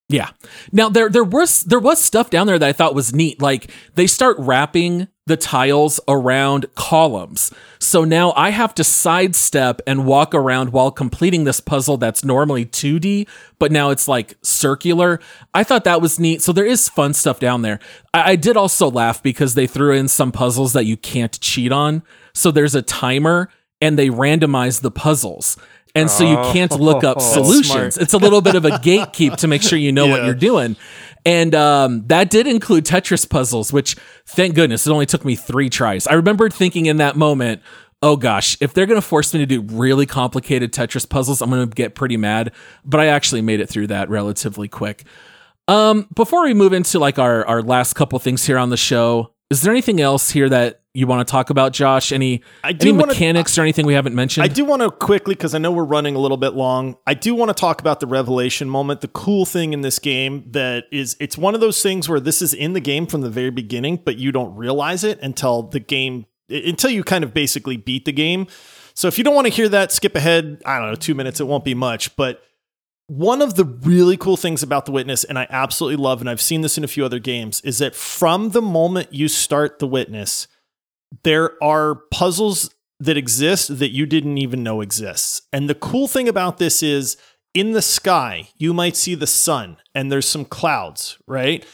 Yeah. Now there was stuff down there that I thought was neat. Like, they start wrapping the tiles around columns. So now I have to sidestep and walk around while completing this puzzle that's normally 2D, but now it's like circular. I thought that was neat. So there is fun stuff down there. I did also laugh because they threw in some puzzles that you can't cheat on. So there's a timer and they randomize the puzzles. And so you can't look up solutions. It's a little bit of a gatekeep to make sure you know what you're doing. And that did include Tetris puzzles, which, thank goodness, it only took me 3 tries. I remember thinking in that moment, oh gosh, if they're going to force me to do really complicated Tetris puzzles, I'm going to get pretty mad. But I actually made it through that relatively quick. Before we move into like our last couple things here on the show, is there anything else here that you want to talk about, Josh? Any mechanics or anything we haven't mentioned? I do want to quickly, because I know we're running a little bit long, I do want to talk about the revelation moment. The cool thing in this game that is, it's one of those things where this is in the game from the very beginning, but you don't realize it until you kind of basically beat the game. So if you don't want to hear that, skip ahead, I don't know, 2 minutes, it won't be much. But one of the really cool things about The Witness, and I absolutely love, and I've seen this in a few other games, is that from the moment you start The Witness, there are puzzles that exist that you didn't even know exists. And the cool thing about this is, in the sky, you might see the sun and there's some clouds, right?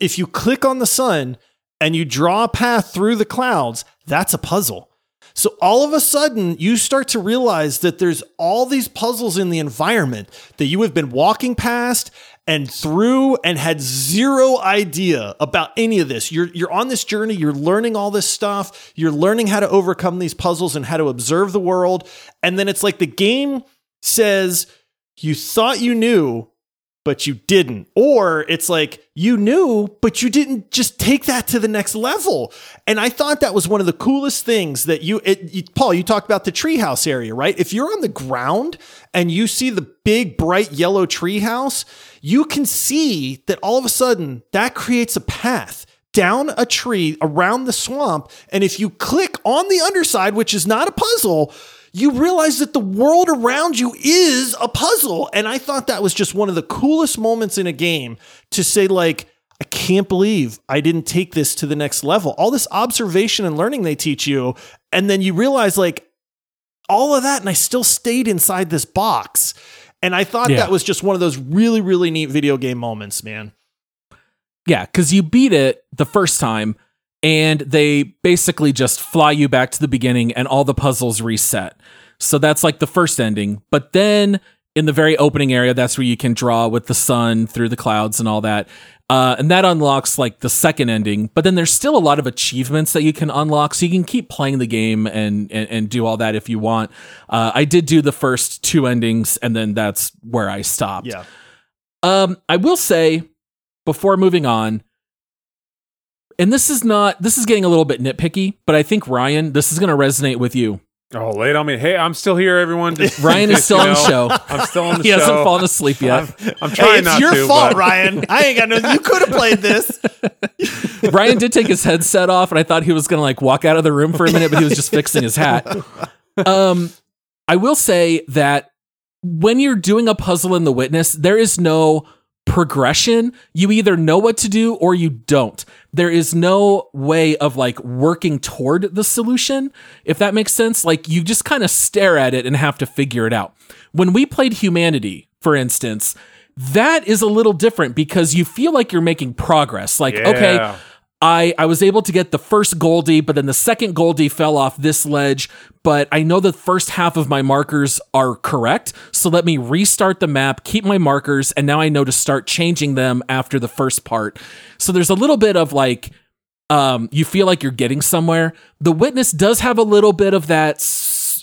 If you click on the sun and you draw a path through the clouds, that's a puzzle. So all of a sudden, you start to realize that there's all these puzzles in the environment that you have been walking past and through and had zero idea about any of this. You're on this journey. You're learning all this stuff. You're learning how to overcome these puzzles and how to observe the world. And then it's like the game says, you thought you knew, but you didn't. Or it's like, you knew, but you didn't just take that to the next level. And I thought that was one of the coolest things that Paul, you talked about the treehouse area, right? If you're on the ground and you see the big, bright yellow treehouse, you can see that all of a sudden that creates a path down a tree around the swamp. And if you click on the underside, which is not a puzzle, you realize that the world around you is a puzzle. And I thought that was just one of the coolest moments in a game to say, like, I can't believe I didn't take this to the next level. All this observation and learning they teach you. And then you realize, like, all of that, and I still stayed inside this box. And I thought that was just one of those really, really neat video game moments, man. Yeah, because you beat it the first time, and they basically just fly you back to the beginning, and all the puzzles reset. So that's like the first ending. But then in the very opening area, that's where you can draw with the sun through the clouds and all that. And that unlocks like the second ending. But then there's still a lot of achievements that you can unlock. So you can keep playing the game and do all that if you want. I did do the first two endings, and then that's where I stopped. Yeah. I will say, before moving on, and this is getting a little bit nitpicky, but I think, Ryan, this is going to resonate with you. Oh, lay it on me. Hey, I'm still here, everyone. Ryan is still on the show. I'm still on the show. He hasn't fallen asleep yet. I'm trying not to. It's your fault, Ryan. I ain't got nothing. You could have played this. Ryan did take his headset off, and I thought he was going to like walk out of the room for a minute, but he was just fixing his hat. I will say that when you're doing a puzzle in The Witness, there is no progression. You either know what to do or you don't. There is no way of like working toward the solution, if that makes sense. Like, you just kind of stare at it and have to figure it out. When we played Humanity, for instance, that is a little different because you feel like you're making progress. Like, okay, I was able to get the first Goldie, but then the second Goldie fell off this ledge, but I know the first half of my markers are correct. So let me restart the map, keep my markers, and now I know to start changing them after the first part. So there's a little bit of like, you feel like you're getting somewhere. The Witness does have a little bit of that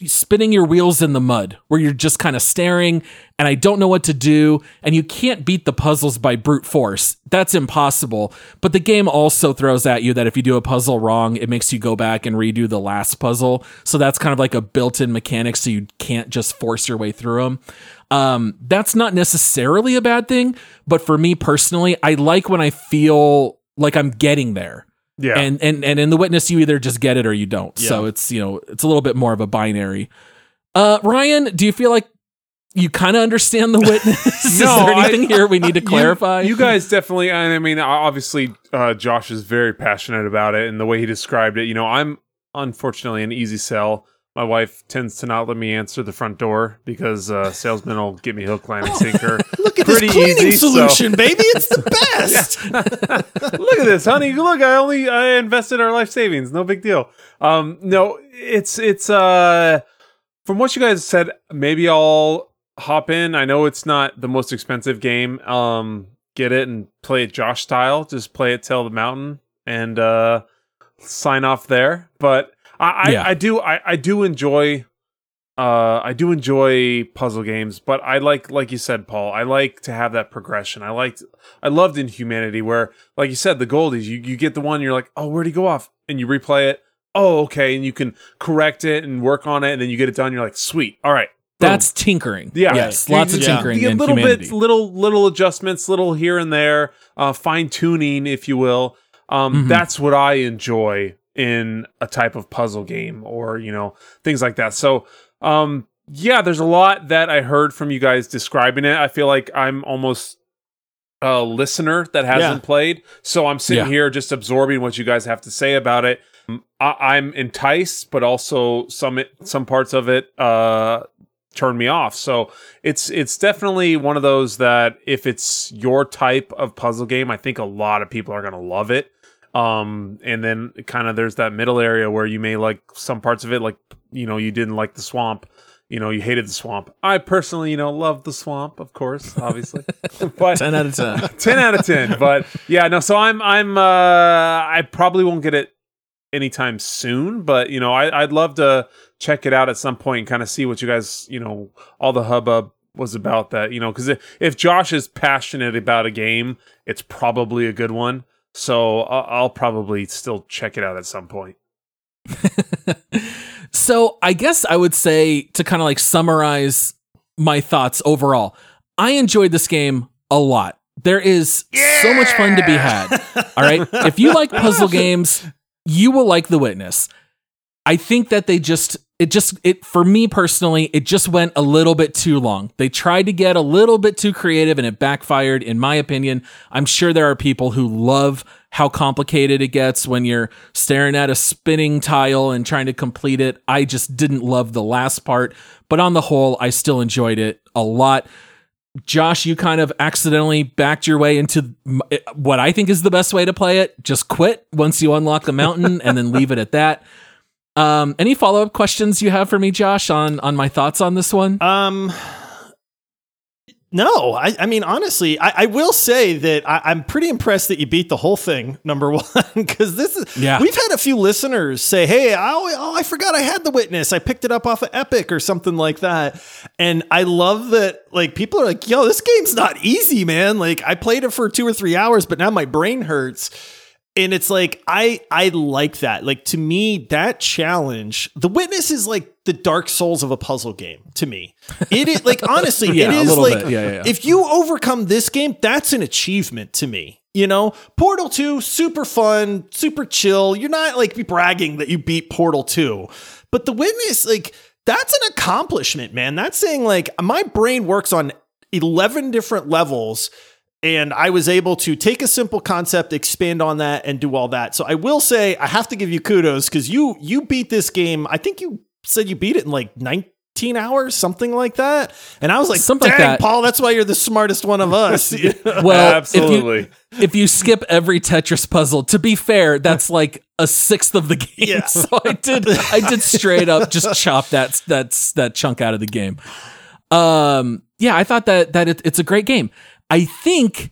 spinning your wheels in the mud where you're just kind of staring and I don't know what to do, and you can't beat the puzzles by brute force. That's impossible. But the game also throws at you that if you do a puzzle wrong, it makes you go back and redo the last puzzle. So that's kind of like a built-in mechanic, so you can't just force your way through them. That's not necessarily a bad thing, but for me personally, I like when I feel like I'm getting there. Yeah. And in The Witness, you either just get it or you don't. Yeah. So it's, you know, it's a little bit more of a binary. Ryan, do you feel like you kind of understand The Witness? No, is there anything here we need to clarify? You guys definitely, and I mean, obviously, Josh is very passionate about it and the way he described it. You know, I'm unfortunately an easy sell. My wife tends to not let me answer the front door because salesmen will get me hook, line, and sinker. Look at Pretty this cleaning easy, solution, so. Baby. It's the best. Look at this, honey. Look, I invested our life savings. No big deal. No, it's from what you guys said, maybe I'll hop in. I know it's not the most expensive game. Get it and play it Josh style. Just play it till the mountain and sign off there. But I do enjoy puzzle games, but I like you said, Paul, I like to have that progression. I loved in Humanity where, like you said, the Goldies, you get the one, you're like, oh, where'd he go off? And you replay it. Oh, okay. And you can correct it and work on it. And then you get it done. You're like, sweet. All right. Boom. That's tinkering. Yeah. Yes. Lots of tinkering. Yeah. Little bits, little adjustments, little here and there, fine tuning, if you will. That's what I enjoy in a type of puzzle game, or, you know, things like that. So, there's a lot that I heard from you guys describing it. I feel like I'm almost a listener that hasn't played. So I'm sitting here just absorbing what you guys have to say about it. I'm enticed, but also some parts of it turn me off. So it's definitely one of those that if it's your type of puzzle game, I think a lot of people are going to love it. And then kind of there's that middle area where you may like some parts of it, like, you know, you didn't like the swamp, you know, you hated the swamp. I personally, you know, love the swamp, of course, obviously. But 10 out of 10. 10 out of 10. But yeah, no, so I'm I probably won't get it anytime soon, but you know, I'd love to check it out at some point and kind of see what you guys, you know, all the hubbub was about that, you know, because if Josh is passionate about a game, it's probably a good one. So I'll probably still check it out at some point. So I guess I would say, to kind of like summarize my thoughts overall, I enjoyed this game a lot. There is so much fun to be had. All right. If you like puzzle games, you will like The Witness. I think that they just, for me personally, it just went a little bit too long. They tried to get a little bit too creative and it backfired, in my opinion. I'm sure there are people who love how complicated it gets when you're staring at a spinning tile and trying to complete it. I just didn't love the last part, but on the whole, I still enjoyed it a lot. Josh, you kind of accidentally backed your way into what I think is the best way to play it. Just quit once you unlock the mountain and then leave it at that. Any follow-up questions you have for me, Josh, on my thoughts on this one? No, I mean, honestly, I will say that I'm pretty impressed that you beat the whole thing, number one, because we've had a few listeners say, hey, I forgot I had The Witness. I picked it up off of Epic or something like that. And I love that, like, people are like, yo, this game's not easy, man. Like, I played it for 2 or 3 hours, but now my brain hurts. And it's like, I like that. Like, to me, that challenge, The Witness is like the Dark Souls of a puzzle game to me. It is like, honestly, yeah, it is like, if you overcome this game, that's an achievement to me. You know, Portal 2, super fun, super chill. You're not like bragging that you beat Portal 2, but The Witness, like, that's an accomplishment, man. That's saying, like, my brain works on 11 different levels. And I was able to take a simple concept, expand on that, and do all that. So I will say I have to give you kudos because you beat this game. I think you said you beat it in like 19 hours, something like that. And I was like, something dang, like that. Paul, that's why you're the smartest one of us. Well, absolutely. If you skip every Tetris puzzle, to be fair, that's like a sixth of the game. Yeah. So I did straight up just chop that chunk out of the game. Yeah, I thought that it's a great game. I think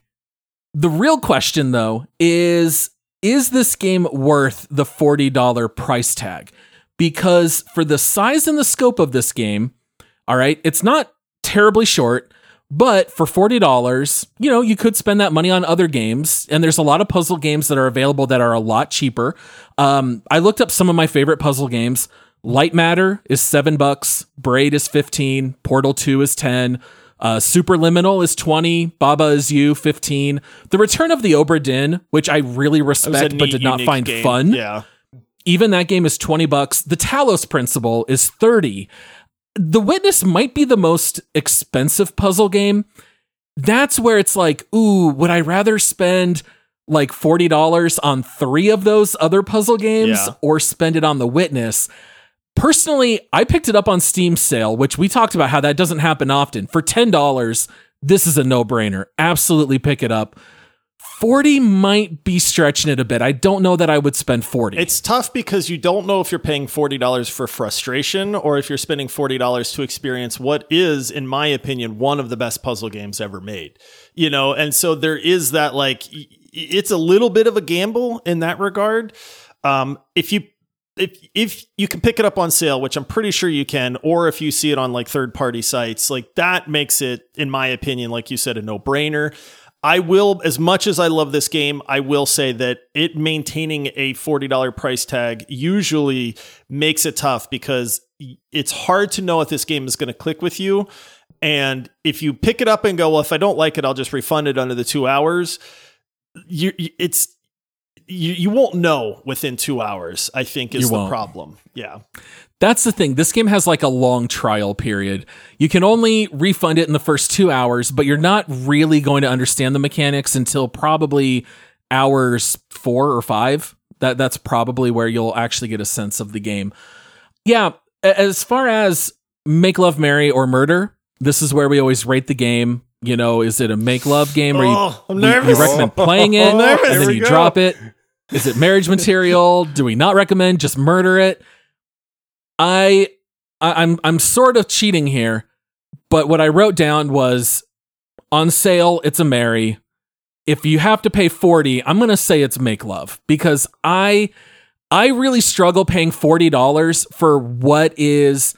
the real question, though, is this game worth the $40 price tag? Because for the size and the scope of this game, all right, it's not terribly short, but for $40, you know, you could spend that money on other games. And there's a lot of puzzle games that are available that are a lot cheaper. I looked up some of my favorite puzzle games. Light Matter is $7. Braid is $15. Portal 2 is $10. Super Liminal is $20. Baba Is You, $15. The Return of the Obra Dinn, which I really respect but did not find fun. Yeah. Even that game is $20. The Talos Principle is $30. The Witness might be the most expensive puzzle game. That's where it's like, ooh, would I rather spend like $40 on 3 of those other puzzle games or spend it on The Witness? Personally, I picked it up on Steam sale, which we talked about how that doesn't happen often. For $10, this is a no-brainer. Absolutely pick it up. $40 might be stretching it a bit. I don't know that I would spend $40. It's tough because you don't know if you're paying $40 for frustration or if you're spending $40 to experience what is, in my opinion, one of the best puzzle games ever made. You know, and so there is that, like, it's a little bit of a gamble in that regard. If you can pick it up on sale, which I'm pretty sure you can, or if you see it on like third-party sites, like that makes it, in my opinion, like you said, a no-brainer. I will, as much as I love this game, I will say that it maintaining a $40 price tag usually makes it tough because it's hard to know if this game is going to click with you. And if you pick it up and go, well, if I don't like it, I'll just refund it under the 2 hours. You won't know within 2 hours, I think, is the problem. Yeah. That's the thing. This game has like a long trial period. You can only refund it in the first 2 hours, but you're not really going to understand the mechanics until probably hours 4 or 5. That's probably where you'll actually get a sense of the game. Yeah. As far as make love, marry, or murder, this is where we always rate the game. You know, is it a make love game where you recommend playing it and then you drop it? Is it marriage material? Do we not recommend just murder it? I'm sort of cheating here, but what I wrote down was on sale, it's a marry. If you have to pay $40, I'm going to say it's make love because I really struggle paying $40 for what is,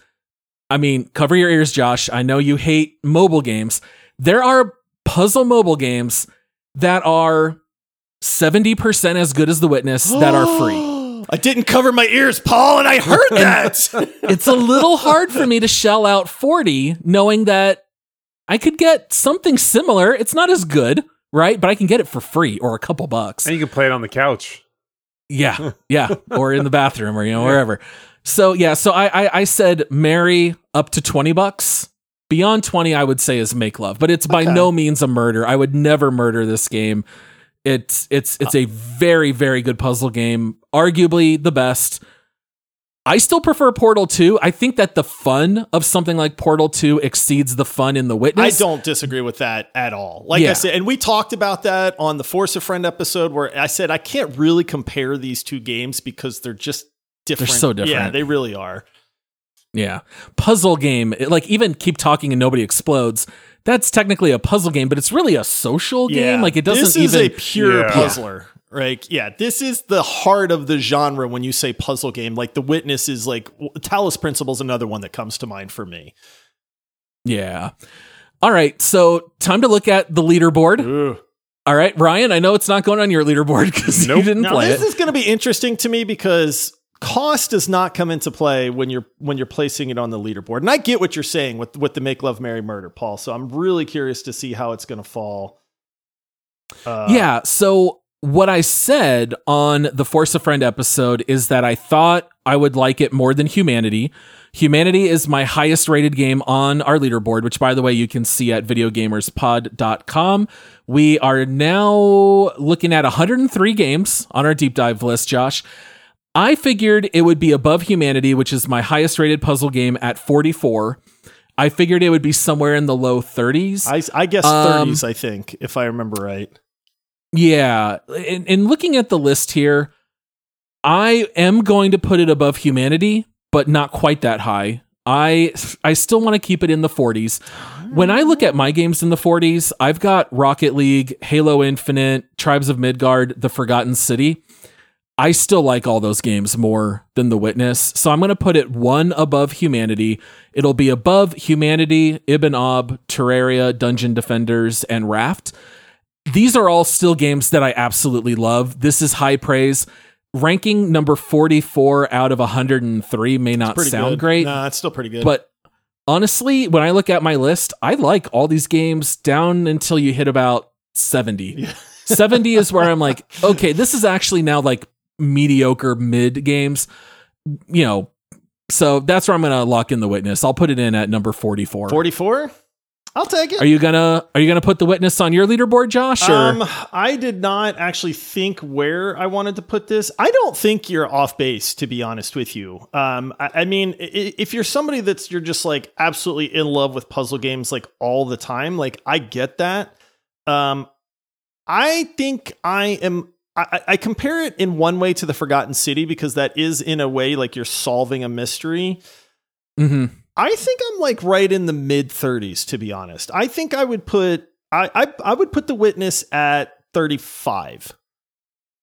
I mean, cover your ears, Josh. I know you hate mobile games. There are puzzle mobile games that are 70% as good as The Witness that are free. I didn't cover my ears, Paul, and I heard that. It's a little hard for me to shell out $40 knowing that I could get something similar. It's not as good, right? But I can get it for free or a couple bucks. And you can play it on the couch. Yeah, yeah. Or in the bathroom or, you know, wherever. So, yeah. So I said marry up to $20. Beyond 20, I would say is make love, but it's by no means a murder. I would never murder this game. It's a very, very good puzzle game. Arguably the best. I still prefer Portal 2. I think that the fun of something like Portal 2 exceeds the fun in The Witness. I don't disagree with that at all. Like I said, and we talked about that on the Force a Friend episode where I said, I can't really compare these two games because they're just different. They're so different. Yeah, they really are. Yeah. Puzzle game. Like even Keep Talking and Nobody Explodes. That's technically a puzzle game, but it's really a social game. Like it doesn't even. This is a pure puzzler. Yeah. Right. Yeah. This is the heart of the genre when you say puzzle game. Like The Witness is like Talos Principle is another one that comes to mind for me. Yeah. All right. So time to look at the leaderboard. Ooh. All right. Ryan, I know it's not going on your leaderboard because you didn't play it. This is going to be interesting to me because cost does not come into play when you're placing it on the leaderboard. And I get what you're saying with the Make Love, Marry Murder, Paul. So I'm really curious to see how it's going to fall. Yeah. So what I said on the Force a Friend episode is that I thought I would like it more than Humanity. Humanity is my highest rated game on our leaderboard, which, by the way, you can see at videogamerspod.com. We are now looking at 103 games on our deep dive list, Josh. I figured it would be above Humanity, which is my highest rated puzzle game at 44. I figured it would be somewhere in the low 30s. I guess 30s, I think, if I remember right. Yeah, and looking at the list here, I am going to put it above Humanity, but not quite that high. I still want to keep it in the 40s. When I look at my games in the 40s, I've got Rocket League, Halo Infinite, Tribes of Midgard, The Forgotten City. I still like all those games more than The Witness, so I'm going to put it one above Humanity. It'll be above Humanity, Ibn Ob, Terraria, Dungeon Defenders, and Raft. These are all still games that I absolutely love. This is high praise. Ranking number 44 out of 103 may not sound great. No, it's still pretty good. But honestly, when I look at my list, I like all these games down until you hit about 70. Yeah. 70 is where I'm like, okay, this is actually now like mediocre mid games, you know. So that's where I'm going to lock in The Witness. I'll put it in at number 44. 44? I'll take it. Are you gonna put The Witness on your leaderboard, Josh? Or? I did not actually think where I wanted to put this. I don't think you're off base, to be honest with you. I mean, if you're somebody you're just like absolutely in love with puzzle games like all the time, like I get that. I think I am. I compare it in one way to The Forgotten City because that is in a way like you're solving a mystery. Mm-hmm. I think I'm like right in the mid 30s, to be honest. I think I would put I would put The Witness at 35,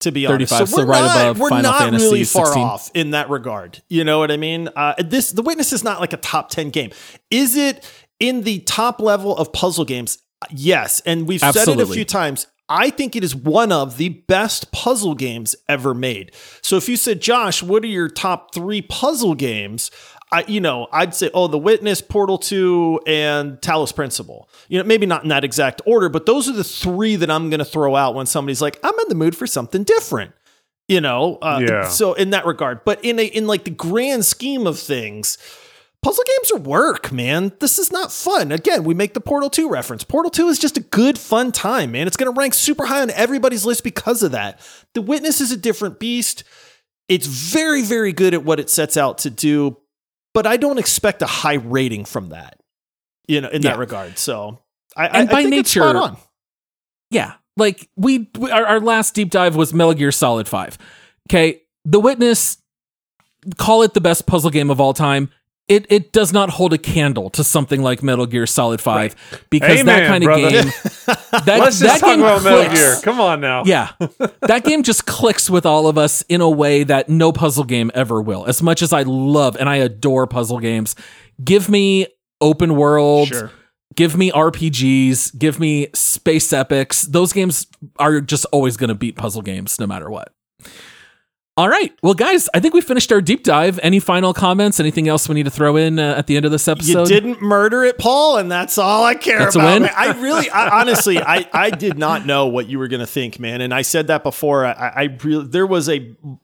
to be honest. 35, so right above Final Fantasy 16. We're not really far off in that regard. You know what I mean? The Witness is not like a top 10 game. Is it in the top level of puzzle games? Yes, and we've said it a few times. I think it is one of the best puzzle games ever made. So if you said, Josh, what are your top three puzzle games? I'd say, The Witness, Portal 2, and Talos Principle. You know, maybe not in that exact order, but those are the three that I'm going to throw out when somebody's like, I'm in the mood for something different. You know, so in that regard. But in the grand scheme of things, puzzle games are work, man. This is not fun. Again, we make the Portal 2 reference. Portal 2 is just a good, fun time, man. It's going to rank super high on everybody's list because of that. The Witness is a different beast. It's very, very good at what it sets out to do, but I don't expect a high rating from that, you know, in that regard. So I think it's spot on. Yeah. Like our last deep dive was Metal Gear Solid 5. Okay. The Witness, call it the best puzzle game of all time. It does not hold a candle to something like Metal Gear Solid 5 because that kind of game. Let's just talk about Metal Gear. Come on now. Yeah. That game just clicks with all of us in a way that no puzzle game ever will. As much as I love and I adore puzzle games, give me open world, give me RPGs, give me space epics. Those games are just always going to beat puzzle games no matter what. All right. Well, guys, I think we finished our deep dive. Any final comments? Anything else we need to throw in at the end of this episode? You didn't murder it, Paul, and that's all I care about. That's a win. I really, honestly, I did not know what you were going to think, man. And I said that before. I really, there was a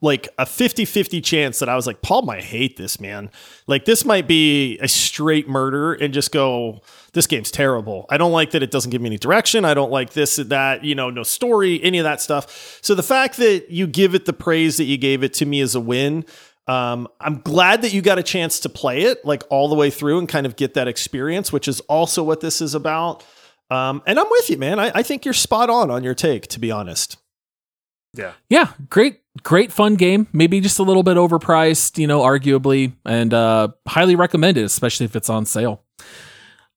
50-50 chance that I was like, Paul might hate this, man. Like, this might be a straight murder and just go, this game's terrible. I don't like that it doesn't give me any direction. I don't like this, that, no story, any of that stuff. So the fact that you give it the praise that you gave it to me is a win. I'm glad that you got a chance to play it like all the way through and kind of get that experience, which is also what this is about. And I'm with you, man. I think you're spot on your take, to be honest. Yeah. Great fun game. Maybe just a little bit overpriced, arguably, and highly recommended, especially if it's on sale.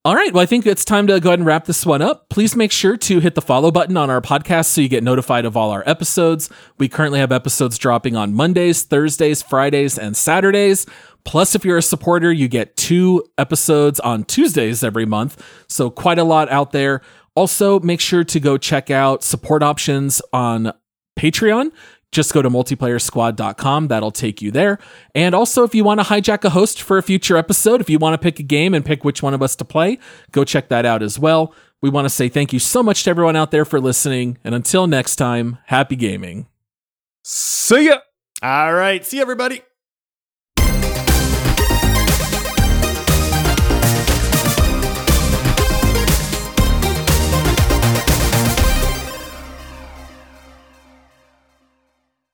All right, well, I think it's time to go ahead and wrap this one up. Please make sure to hit the follow button on our podcast so you get notified of all our episodes. We currently have episodes dropping on Mondays, Thursdays, Fridays, and Saturdays. Plus, if you're a supporter, you get 2 episodes on Tuesdays every month. So quite a lot out there. Also, make sure to go check out support options on Patreon. Just go to multiplayer squad.com. That'll take you there. And also, if you want to hijack a host for a future episode, if you want to pick a game and pick which one of us to play, go check that out as well. We want to say thank you so much to everyone out there for listening. And until next time, happy gaming. See ya. All right. See everybody.